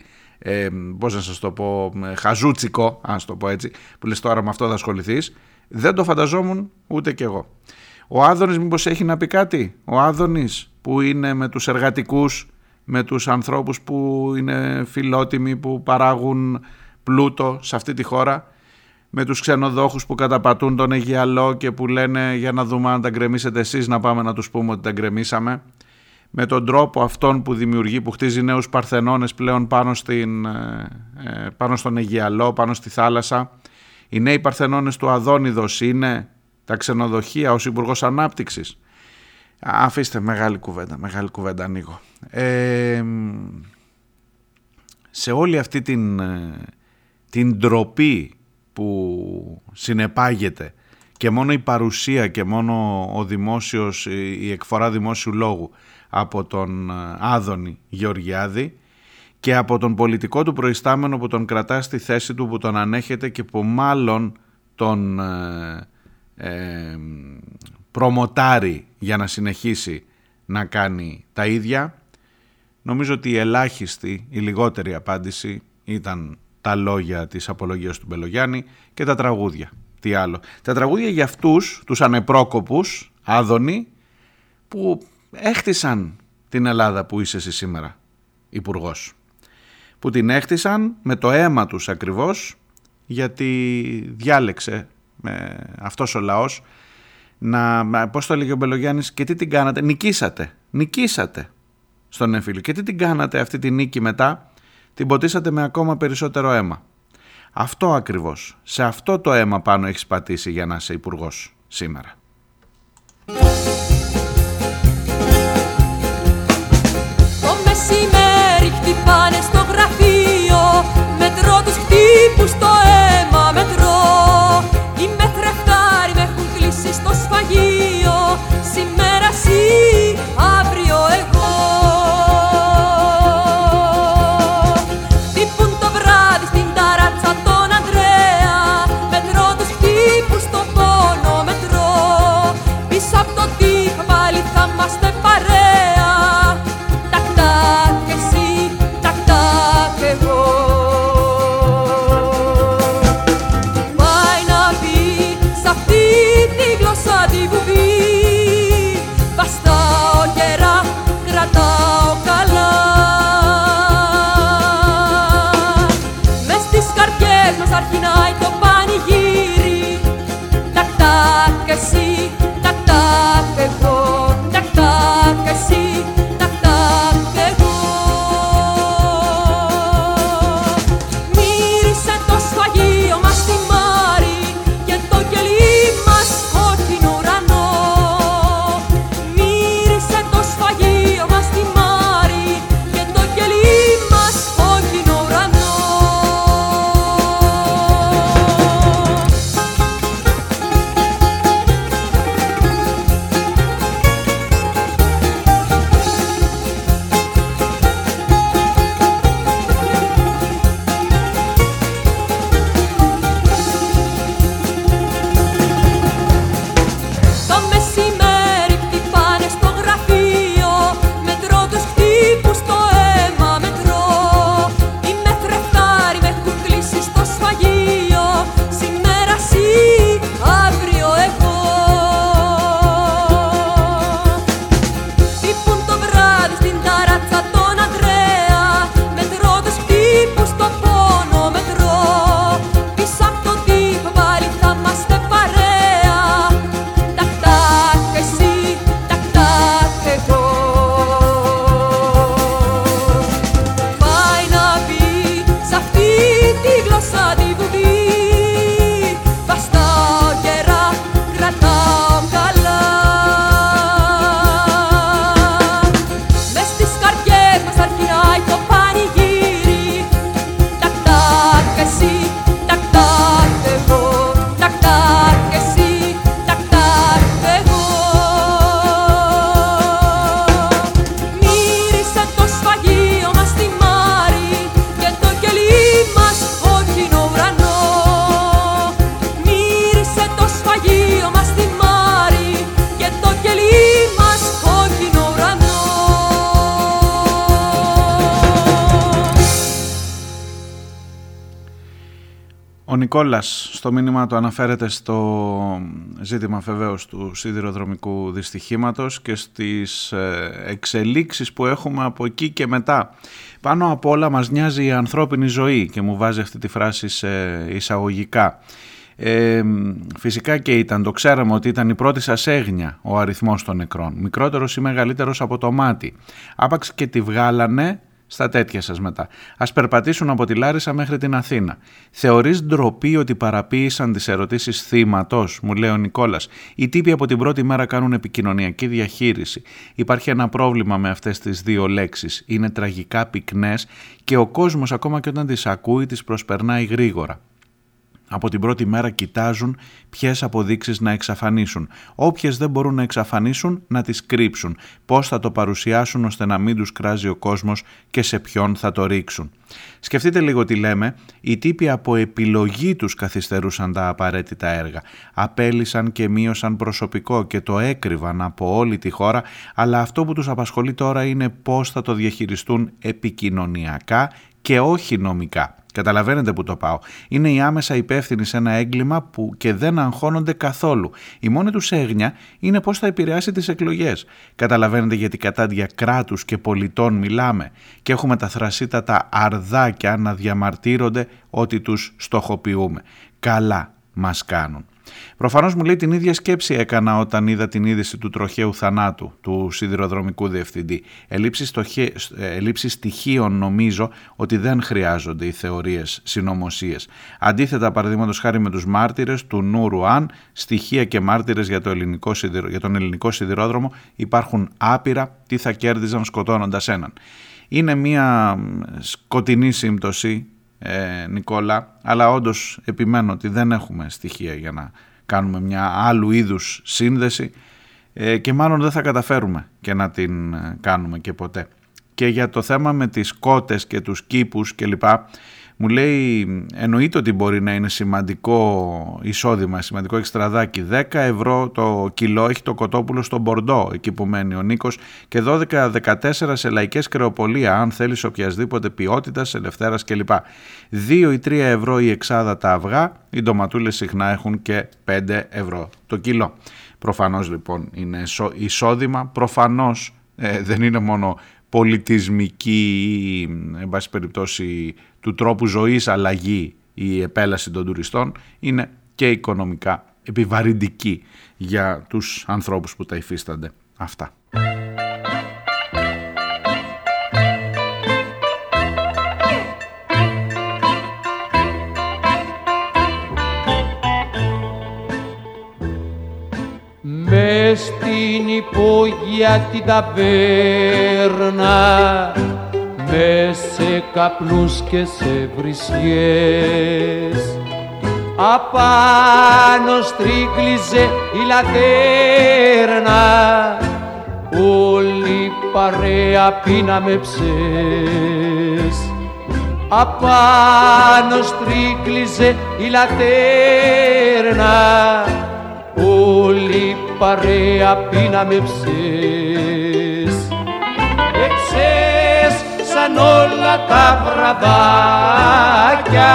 πώς να σας το πω, χαζούτσικο, αν το πω έτσι, που λες τώρα με αυτό θα ασχοληθείς, δεν το φανταζόμουν ούτε κι εγώ. Ο Άδωνης μήπως έχει να πει κάτι? Ο Άδωνης που είναι με τους εργατικούς, με τους ανθρώπους που είναι φιλότιμοι, που παράγουν πλούτο σε αυτή τη χώρα, με τους ξενοδόχους που καταπατούν τον Αιγιαλό και που λένε για να δούμε αν τα γκρεμίσετε εσείς, να πάμε να τους πούμε ότι τα γκρεμίσαμε, με τον τρόπο αυτόν που δημιουργεί, που χτίζει νέους παρθενώνες πλέον πάνω στον Αιγιαλό, πάνω στη θάλασσα. Οι νέοι παρθενώνες του Αδόνιδος είναι τα ξενοδοχεία, ως Υπουργός Ανάπτυξης. Αφήστε, μεγάλη κουβέντα ανοίγω. Σε όλη αυτή την ντροπή που συνεπάγεται και μόνο η παρουσία και μόνο ο δημόσιος, η εκφορά δημόσιου λόγου από τον Άδωνη Γεωργιάδη και από τον πολιτικό του προϊστάμενο που τον κρατά στη θέση του, που τον ανέχεται και που μάλλον τον προμοτάρει για να συνεχίσει να κάνει τα ίδια. Νομίζω ότι η ελάχιστη, η λιγότερη απάντηση ήταν τα λόγια της απολογίας του Μπελογιάννη και τα τραγούδια. Τι άλλο. Τα τραγούδια για αυτούς τους ανεπρόκοπους, Άδωνη, που έχτισαν την Ελλάδα που είσαι εσύ σήμερα υπουργός. Που την έχτισαν με το αίμα τους ακριβώς, γιατί διάλεξε αυτός ο λαός να, πώς το έλεγε ο Μπελογιάννης, και τι την κάνατε, νικήσατε στον εμφύλιο και τι την κάνατε αυτή τη νίκη μετά? Την ποτίσατε με ακόμα περισσότερο αίμα. Αυτό ακριβώς, σε αυτό το αίμα πάνω έχεις πατήσει για να είσαι υπουργός σήμερα. Το μεσημέρι χτυπάνε στο γραφείο, μετρώ τους χτύπους στο αίμα, μετρώ. Οι μετρεφτάροι με έχουν κλείσει στο σφαγείο, σήμερα εσύ, αύριο εγώ. Νικόλας στο μήνυμα του αναφέρεται στο ζήτημα βεβαίως του σιδηροδρομικού δυστυχήματος και στις εξελίξεις που έχουμε από εκεί και μετά. Πάνω απ' όλα μας νοιάζει η ανθρώπινη ζωή και μου βάζει αυτή τη φράση σε εισαγωγικά. Φυσικά και ήταν, το ξέραμε ότι ήταν η πρώτη σας έγνοια ο αριθμός των νεκρών, μικρότερος ή μεγαλύτερος από το μάτι. Άπαξ και τη βγάλανε στα τέτοια σας μετά. Ας περπατήσουν από τη Λάρισα μέχρι την Αθήνα. Θεωρείς ντροπή ότι παραποίησαν τις ερωτήσεις θύματος, μου λέει ο Νικόλας. Οι τύποι από την πρώτη μέρα κάνουν επικοινωνιακή διαχείριση. Υπάρχει ένα πρόβλημα με αυτές τις δύο λέξεις. Είναι τραγικά πυκνές και ο κόσμος ακόμα και όταν τις ακούει τις προσπερνάει γρήγορα. Από την πρώτη μέρα κοιτάζουν ποιες αποδείξεις να εξαφανίσουν. Όποιες δεν μπορούν να εξαφανίσουν, να τις κρύψουν. Πώς θα το παρουσιάσουν ώστε να μην τους κράζει ο κόσμος και σε ποιον θα το ρίξουν. Σκεφτείτε λίγο τι λέμε. Οι τύποι από επιλογή τους καθυστερούσαν τα απαραίτητα έργα. Απέλυσαν και μείωσαν προσωπικό και το έκρυβαν από όλη τη χώρα, αλλά αυτό που τους απασχολεί τώρα είναι πώς θα το διαχειριστούν επικοινωνιακά και όχι νομικά. Καταλαβαίνετε που το πάω. Είναι οι άμεσα υπεύθυνοι σε ένα έγκλημα που και δεν αγχώνονται καθόλου. Η μόνη τους έγνοια είναι πώς θα επηρεάσει τις εκλογές. Καταλαβαίνετε γιατί κατάντια κράτους και πολιτών μιλάμε και έχουμε τα θρασίτατα αρδάκια να διαμαρτύρονται ότι τους στοχοποιούμε. Καλά μας κάνουν. Προφανώς μου λέει την ίδια σκέψη έκανα όταν είδα την είδηση του τροχαίου θανάτου του σιδηροδρομικού διευθυντή. Ελλείψη στοιχείων νομίζω ότι δεν χρειάζονται οι θεωρίες συνωμοσίες. Αντίθετα, παραδείγματος χάρη με τους μάρτυρες του Νούρου Αν, στοιχεία και μάρτυρες για τον ελληνικό σιδηρόδρομο υπάρχουν άπειρα. Τι θα κέρδιζαν σκοτώνοντας έναν. Είναι μια σκοτεινή σύμπτωση, Νικόλα, αλλά όντως επιμένω ότι δεν έχουμε στοιχεία για να κάνουμε μια άλλου είδους σύνδεση και μάλλον δεν θα καταφέρουμε και να την κάνουμε και ποτέ. Και για το θέμα με τις κότες και τους κήπους και λοιπά, μου λέει εννοείται ότι μπορεί να είναι σημαντικό εισόδημα, σημαντικό εξτραδάκι. 10 ευρώ το κιλό έχει το κοτόπουλο στο Μπορντό, εκεί που μένει ο Νίκος, και 12-14 σε λαϊκές κρεοπολία, αν θέλεις οποιασδήποτε ποιότητας, ελευθέρας κλπ. 2 ή 3 ευρώ η εξάδα τα αυγά, οι ντοματούλες συχνά έχουν και 5 ευρώ το κιλό. Προφανώς λοιπόν είναι εισόδημα, προφανώς δεν είναι μόνο πολιτισμική ή εν πάση περιπτώσει του τρόπου ζωής αλλαγή η επέλαση των τουριστών, είναι και οικονομικά επιβαρυντική για τους ανθρώπους που τα υφίστανται αυτά. Μες στην υπόγεια την ταβέρνα, μες σε καπνούς και σε βρυσιές, απάνω στρίγκλιζε η λατέρνα, όλη παρέα πίναμε ψες. Απάνω στρίγκλιζε η λατέρνα, όλη παρέα πίναμε ψες. Εξές σαν όλα τα βραδάκια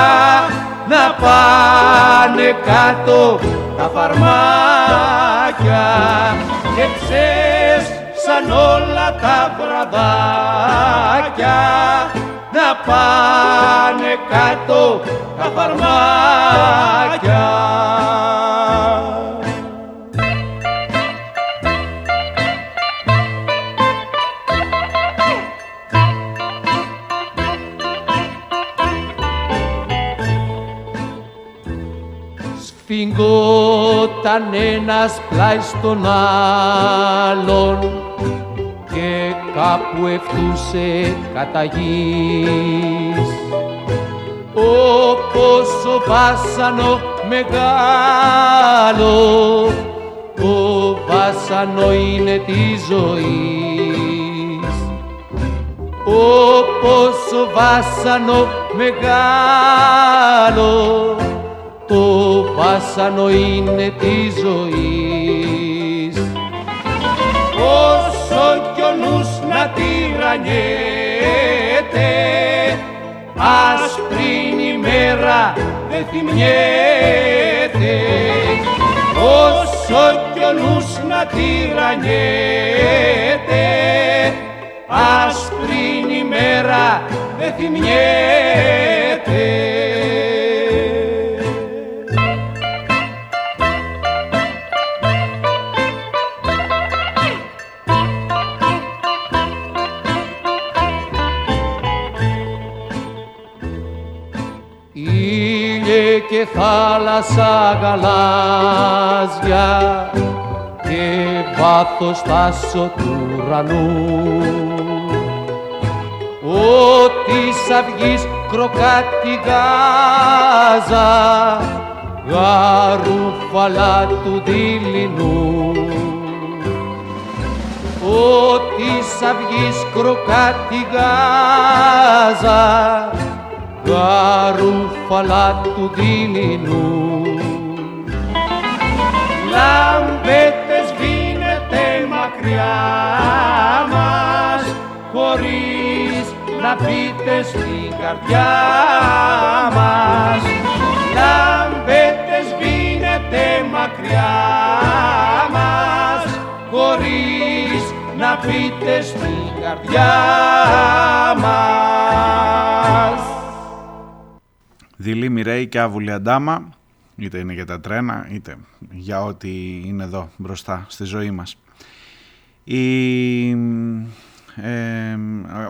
να πάνε κάτω τα φαρμάκια. Εξές σαν όλα τα βραδάκια να πάνε κάτω τα φαρμάκια. Σφιγγόταν ένας πλάι στον άλλον και κάπου ευτούσε κατά γης, όπως ο βάσανο μεγάλο, ο βάσανο είναι της ζωής, όπως ο βάσανο μεγάλο, το βάσανο είναι της ζωής. Όσο κι ο νους να τυραννιέται, άσπρη η μέρα δε δεν θυμιέται, όσο κι ο νους να τυραννιέται, άσπρην ημέρα δεν θυμιέται. Και θάλασσα γαλάζια και βάθος τάσο του ουρανού, ότι σ' αυγής κροκάτη γάζα γαρουφαλά του δειλινού, ότι σ' αυγής κροκάτη γάζα γαρουφαλά του δειλινού. Λάμπετε σβήνετε μακριά μας, χωρίς να πείτε στην καρδιά μας. Λάμπετε σβήνετε μακριά μας, χωρίς να πείτε στην καρδιά μας. Δειλή Μιρέη και Άβουλη Αντάμα, είτε είναι για τα τρένα, είτε για ό,τι είναι εδώ μπροστά στη ζωή μας.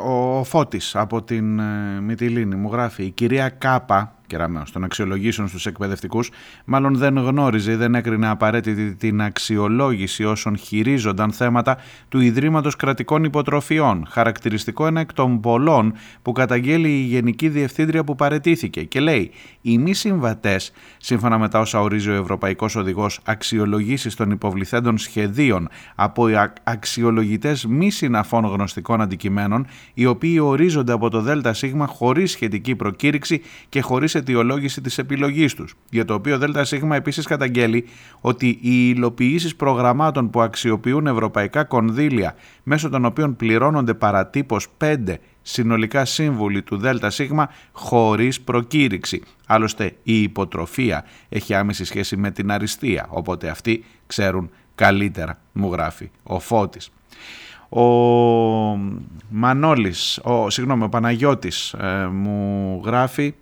Ο Φώτης από την Μυτιλήνη μου γράφει: η κυρία Κάπα, κεραμέως, των αξιολογήσεων στους εκπαιδευτικούς, μάλλον δεν γνώριζε ή δεν έκρινε απαραίτητη την αξιολόγηση όσων χειρίζονταν θέματα του Ιδρύματος Κρατικών Υποτροφιών. Χαρακτηριστικό ένα εκ των πολλών που καταγγέλει η Γενική Διευθύντρια που παραιτήθηκε και λέει: οι μη συμβατές, σύμφωνα με τα όσα ορίζει ο Ευρωπαϊκός Οδηγός Αξιολογήσεις των Υποβληθέντων Σχεδίων από αξιολογητές μη συναφών γνωστικών αντικειμένων, οι οποίοι ορίζονται από το ΔΣ χωρίς σχετική προκήρυξη και χωρίς αιτιολόγηση της επιλογής τους, για το οποίο ΔΣ επίσης καταγγέλει ότι οι υλοποιήσεις προγραμμάτων που αξιοποιούν ευρωπαϊκά κονδύλια, μέσω των οποίων πληρώνονται παρατύπως 5 συνολικά σύμβουλοι του ΔΣ χωρίς προκήρυξη. Άλλωστε η υποτροφία έχει άμεση σχέση με την αριστεία, οπότε αυτοί ξέρουν καλύτερα, μου γράφει ο Φώτης. Ο Παναγιώτης μου γράφει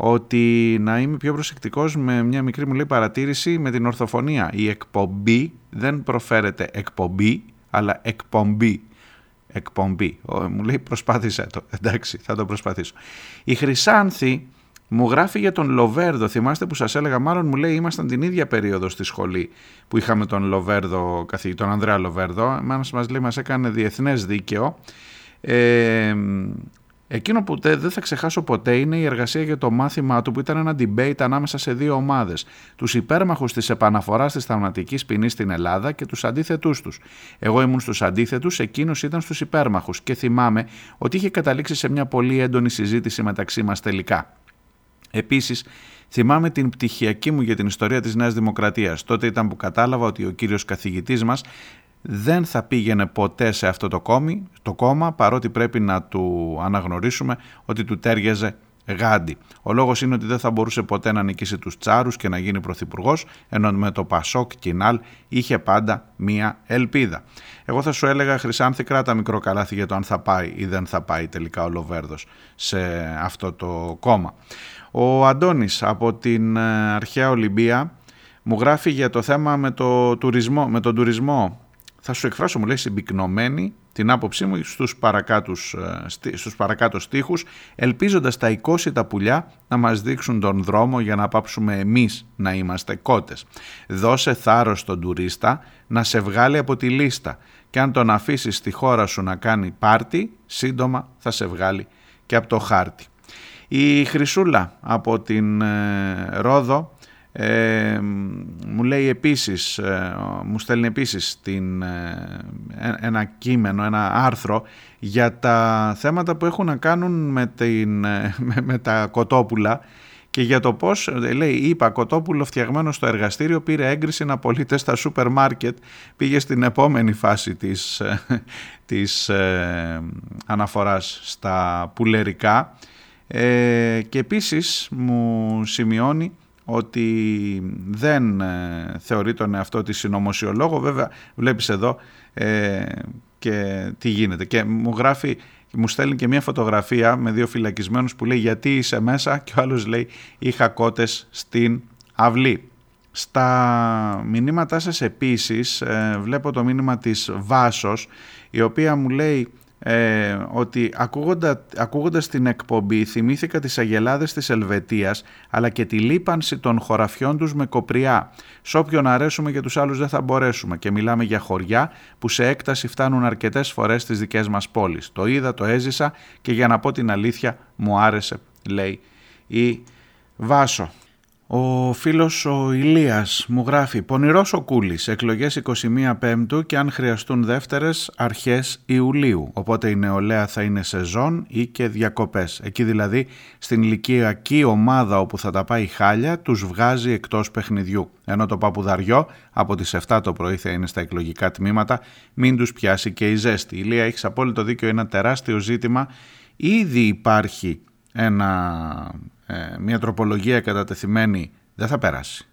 ότι να είμαι πιο προσεκτικός με μια μικρή μου λέει παρατήρηση με την ορθοφωνία. Η εκπομπή δεν προφέρεται εκπομπή, αλλά εκπομπή. Εκπομπή. Μου λέει προσπάθησέ το. Εντάξει, θα το προσπαθήσω. Η Χρυσάνθη μου γράφει για τον Λοβέρδο. Θυμάστε που σας έλεγα, μάλλον μου λέει, ήμασταν την ίδια περίοδο στη σχολή που είχαμε τον Λοβέρδο, τον Ανδρέα Λοβέρδο. Εμάς μας λέει, μας έκανε διεθνές δίκαιο. Εκείνο που δεν θα ξεχάσω ποτέ είναι η εργασία για το μάθημά του, που ήταν ένα debate ανάμεσα σε δύο ομάδες. Τους υπέρμαχους της επαναφοράς της θανατικής ποινής στην Ελλάδα και τους αντίθετούς τους. Εγώ ήμουν στους αντίθετους, εκείνος ήταν στους υπέρμαχους και θυμάμαι ότι είχε καταλήξει σε μια πολύ έντονη συζήτηση μεταξύ μας τελικά. Επίσης, θυμάμαι την πτυχιακή μου για την ιστορία της Νέας Δημοκρατίας. Τότε ήταν που κατάλαβα ότι ο κύριος καθηγητής μας δεν θα πήγαινε ποτέ σε αυτό το κόμμα, παρότι πρέπει να του αναγνωρίσουμε ότι του τέριαζε γάντι. Ο λόγος είναι ότι δεν θα μπορούσε ποτέ να νικήσει τους τσάρους και να γίνει πρωθυπουργός, ενώ με το Πασόκ Κινάλ είχε πάντα μία ελπίδα. Εγώ θα σου έλεγα, Χρυσάνθη, κράτα μικρό καλάθι για το αν θα πάει ή δεν θα πάει τελικά ο Λοβέρδος σε αυτό το κόμμα. Ο Αντώνης από την αρχαία Ολυμπία μου γράφει για το θέμα με τον τουρισμό. Θα σου εκφράσω, μου λέει, συμπυκνωμένη την άποψή μου στους παρακάτω στίχους, ελπίζοντας τα οικόσιτα πουλιά να μας δείξουν τον δρόμο για να πάψουμε εμείς να είμαστε κότες. Δώσε θάρρος στον τουρίστα να σε βγάλει από τη λίστα και αν τον αφήσεις στη χώρα σου να κάνει πάρτι, σύντομα θα σε βγάλει και από το χάρτη. Η Χρυσούλα από την Ρόδο μου λέει επίσης, μου στέλνει επίσης ένα κείμενο, ένα άρθρο για τα θέματα που έχουν να κάνουν με τα κοτόπουλα και για το πώς, λέει, είπα κοτόπουλο φτιαγμένο στο εργαστήριο, πήρε έγκριση να πωλείται στα σούπερ μάρκετ, πήγε στην επόμενη φάση της αναφοράς στα πουλερικά. Και επίσης μου σημειώνει ότι δεν θεωρεί τον εαυτό της συνωμοσιολόγο. Βέβαια βλέπεις εδώ και τι γίνεται. Και μου γράφει, μου στέλνει και μια φωτογραφία με δύο φυλακισμένους που λέει γιατί είσαι μέσα, και ο άλλος λέει είχα κότες στην αυλή. Στα μηνύματά σας επίσης βλέπω το μήνυμα της Βάσος, η οποία μου λέει ότι ακούγοντας την εκπομπή θυμήθηκα τις αγελάδες της Ελβετίας αλλά και τη λίπανση των χωραφιών τους με κοπριά. Σ' όποιον αρέσουμε και τους άλλους δεν θα μπορέσουμε, και μιλάμε για χωριά που σε έκταση φτάνουν αρκετές φορές στις δικές μας πόλεις. Το είδα, το έζησα και για να πω την αλήθεια μου άρεσε, λέει η Βάσο. Ο φίλος ο Ηλίας μου γράφει «Πονηρός ο Κούλης, εκλογές 21 Πέμπτου και αν χρειαστούν δεύτερες αρχές Ιουλίου, οπότε η νεολαία θα είναι σεζόν ή και διακοπές. Εκεί δηλαδή στην ηλικιακή ομάδα όπου θα τα πάει χάλια τους βγάζει εκτός παιχνιδιού, ενώ το παπουδαριό από τις 7 το πρωί θα είναι στα εκλογικά τμήματα, μην τους πιάσει και η ζέστη». Ηλία, έχεις απόλυτο δίκιο, είναι ένα τεράστιο ζήτημα, ήδη υπάρχει μια τροπολογία κατατεθειμένη, δεν θα περάσει,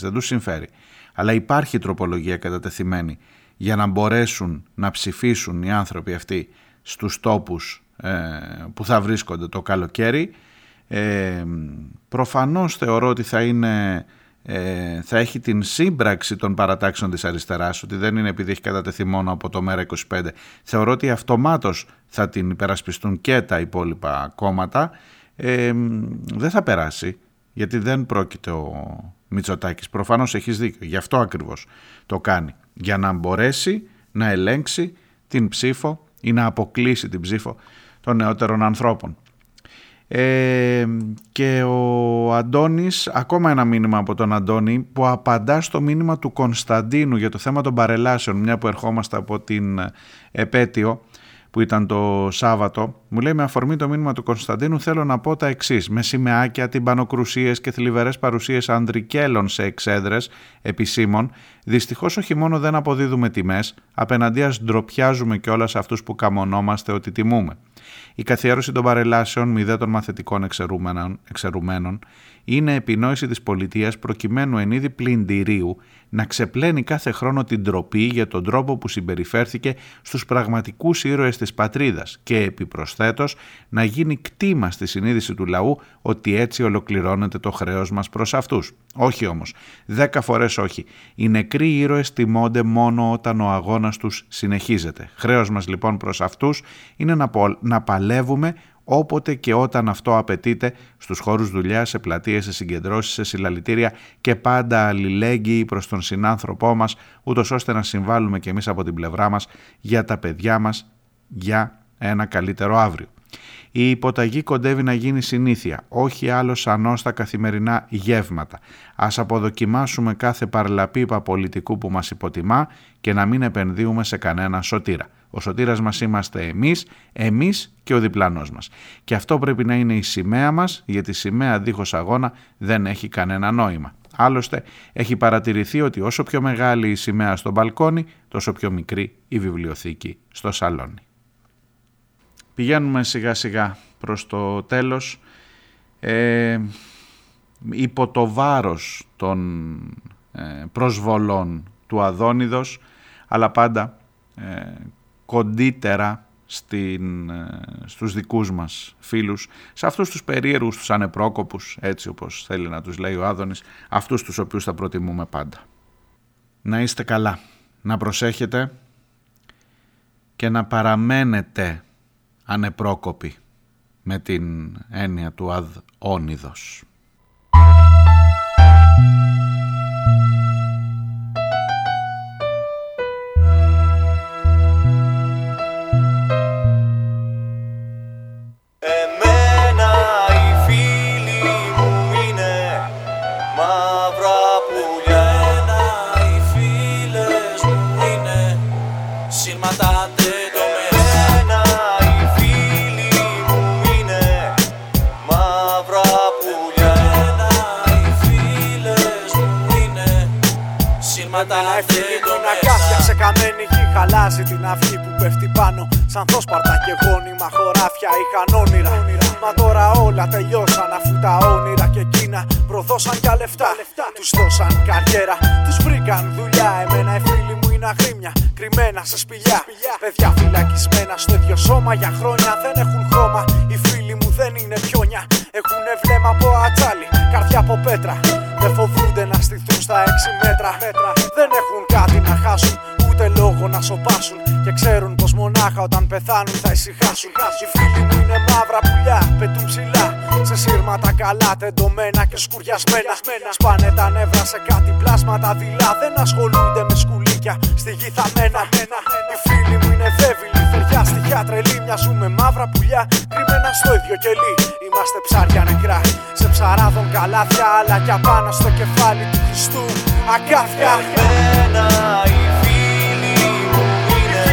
δεν τους συμφέρει. Αλλά υπάρχει τροπολογία κατατεθειμένη για να μπορέσουν να ψηφίσουν οι άνθρωποι αυτοί στους τόπους που θα βρίσκονται το καλοκαίρι. Προφανώς θεωρώ ότι θα έχει την σύμπραξη των παρατάξεων της αριστεράς, ότι δεν είναι επειδή έχει κατατεθεί μόνο από το ΜΕΡΑ25. Θεωρώ ότι αυτομάτως θα την υπερασπιστούν και τα υπόλοιπα κόμματα. Δεν θα περάσει, γιατί δεν πρόκειται ο Μιτσοτάκης. Προφανώς έχεις δίκιο, γι' αυτό ακριβώς το κάνει, για να μπορέσει να ελέγξει την ψήφο ή να αποκλείσει την ψήφο των νεότερων ανθρώπων. Και ο Αντώνης, ακόμα ένα μήνυμα από τον Αντώνη που απαντά στο μήνυμα του Κωνσταντίνου για το θέμα των παρελάσεων, μια που ερχόμαστε από την επέτειο που ήταν το Σάββατο. Μου λέει, με αφορμή το μήνυμα του Κωνσταντίνου θέλω να πω τα εξής. Με σημεάκια, τυμπανοκρουσίες και θλιβερές παρουσίες ανδρικέλων σε εξέδρες επισήμων, δυστυχώς όχι μόνο δεν αποδίδουμε τιμές, απέναντίας ντροπιάζουμε κιόλας αυτούς που καμονόμαστε ότι τιμούμε. Η καθιέρωση των παρελάσεων, μηδέ των μαθητικών εξαιρουμένων, είναι επινόηση της πολιτείας προκειμένου εν είδη πλυντηρίου να ξεπλένει κάθε χρόνο την ντροπή για τον τρόπο που συμπεριφέρθηκε στους πραγματικούς ήρωες της πατρίδας και επιπροσθέτως να γίνει κτήμα στη συνείδηση του λαού ότι έτσι ολοκληρώνεται το χρέος μας προς αυτούς. Όχι όμως, 10 φορές όχι. Οι νεκροί ήρωες τιμώνται μόνο όταν ο αγώνας τους συνεχίζεται. Χρέος μας λοιπόν προς αυτούς είναι να παλεύουμε όποτε και όταν αυτό απαιτείται, στους χώρους δουλειάς, σε πλατείες, σε συγκεντρώσεις, σε συλλαλητήρια, και πάντα αλληλέγγυοι προς τον συνάνθρωπό μας, ούτως ώστε να συμβάλλουμε κι εμείς από την πλευρά μας για τα παιδιά μας, για ένα καλύτερο αύριο. Η υποταγή κοντεύει να γίνει συνήθεια, όχι άλλο σανό στα καθημερινά γεύματα. Ας αποδοκιμάσουμε κάθε παρλαπίπα πολιτικού που μας υποτιμά και να μην επενδύουμε σε κανένα σωτήρα. Ο σωτήρας μας είμαστε εμείς και ο διπλανός μας. Και αυτό πρέπει να είναι η σημαία μας, γιατί η σημαία δίχως αγώνα δεν έχει κανένα νόημα. Άλλωστε, έχει παρατηρηθεί ότι όσο πιο μεγάλη η σημαία στο μπαλκόνι, τόσο πιο μικρή η βιβλιοθήκη στο σαλόνι. Πηγαίνουμε σιγά σιγά προς το τέλος. Υπό το βάρος των προσβολών του Αδόνιδος, αλλά πάντα κοντύτερα στους δικούς μας φίλους, σε αυτούς τους περίεργους, τους ανεπρόκοπους, έτσι όπως θέλει να τους λέει ο Άδωνης, αυτούς τους οποίους θα προτιμούμε πάντα. Να είστε καλά, να προσέχετε και να παραμένετε ανεπρόκοποι με την έννοια του Αδόνιδος. δείγματα αυτοκινητών. Ακάθια ξεκαμένη γη χαλάζει την αυγή που πέφτει πάνω. Σαν δόσπαρτα και γόνιμα χωράφια είχαν όνειρα. Μα τώρα όλα τελειώσαν αφού τα όνειρα και εκείνα προδώσαν τα λεφτά. Τους δώσαν καριέρα, τους βρήκαν δουλειά. Εμένα οι φίλοι μου είναι αγρίμια, κρυμμένα σε σπηλιά. Παιδιά φυλακισμένα στο ίδιο σώμα για χρόνια δεν έχουν χρώμα. Οι φίλοι μου δεν είναι πιόνια. Έχουνε βλέμμα από ατσάλι, καρδιά από πέτρα. Δεν φοβούνται να στηθούν στα 6 μέτρα. Δεν έχουν κάτι να χάσουν, ούτε λόγο να σοπάσουν. Και ξέρουν πως μονάχα όταν πεθάνουν θα ησυχάσουν. Οι φίλοι μου είναι μαύρα πουλιά, πετούν ψηλά. Σε σύρματα καλά τεντωμένα και σκουριασμένα. Σπάνε τα νεύρα σε κάτι πλάσματα δειλά. Δεν ασχολούνται με σκουλίκια, στη γη θα μένα. Οι φίλοι μου είναι δέβιλοι, θεριά στοιχιά τρελή. Μοιάζουν με μαύρα πουλιά, κρυμμένα στο ίδιο κελί. Είμαστε ψάρια νεκρά, σε ψαράδων καλάθια. Αλλά κι απάνω στο κεφάλι του Χριστού αγκάθια. Εμένα οι φίλοι μου είναι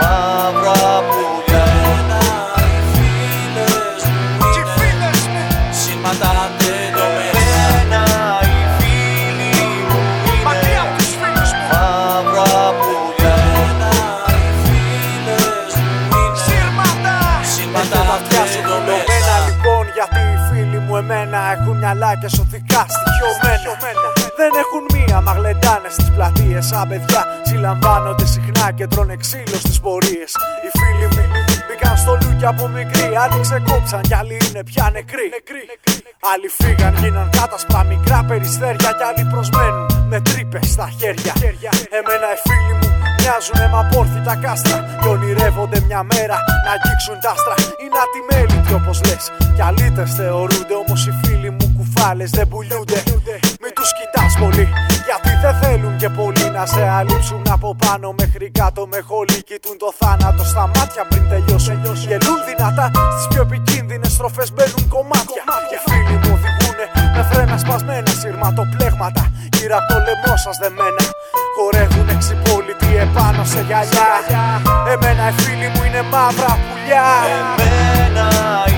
μαύρα πουλιά. Εμένα έχουν μυαλά και σωθικά στοιχειωμένα. Δεν έχουν μία μαγλεντάνε στις πλατείες. Σαν παιδιά συλλαμβάνονται συχνά και τρώνε ξύλο στις πορείες. Οι φίλοι μου μπήκαν στο λούκι από μικροί. Άλλοι ξεκόψαν κι άλλοι είναι πια νεκροί. Άλλοι φύγαν, γίναν κάτασπρα μικρά περιστέρια. Κι άλλοι προσμένουν με τρύπες στα χέρια. Εμένα οι φίλοι μου μοιάζουνε μ' απόρθητα κάστρα. Κι ονειρεύονται μια μέρα να αγγίξουν τ' άστρα. Είναι ατιμέλητοι όπως λες. Κι αλήτες θεωρούνται, όμως οι φίλοι μου κουφάλες δεν πουλιούνται. Μην τους κοιτάς πολύ, γιατί δεν θέλουν και πολύ να σε αλείψουν από πάνω μέχρι κάτω με χολή. Κοιτούν το θάνατο στα μάτια πριν τελειώσουν. Γελούν δυνατά στις πιο επικίνδυνες στροφές, μπαίνουν κομμάτια. Και φίλοι μου οδηγούνε με φρένα σπασμένα, σειρματοπλέγματα γύρω από το λαιμό σας δεμένα. Χορεύουν εξυπόλυτοι επάνω σε γυαλιά. Εμένα οι φίλοι μου είναι μαύρα πουλιά. Εμένα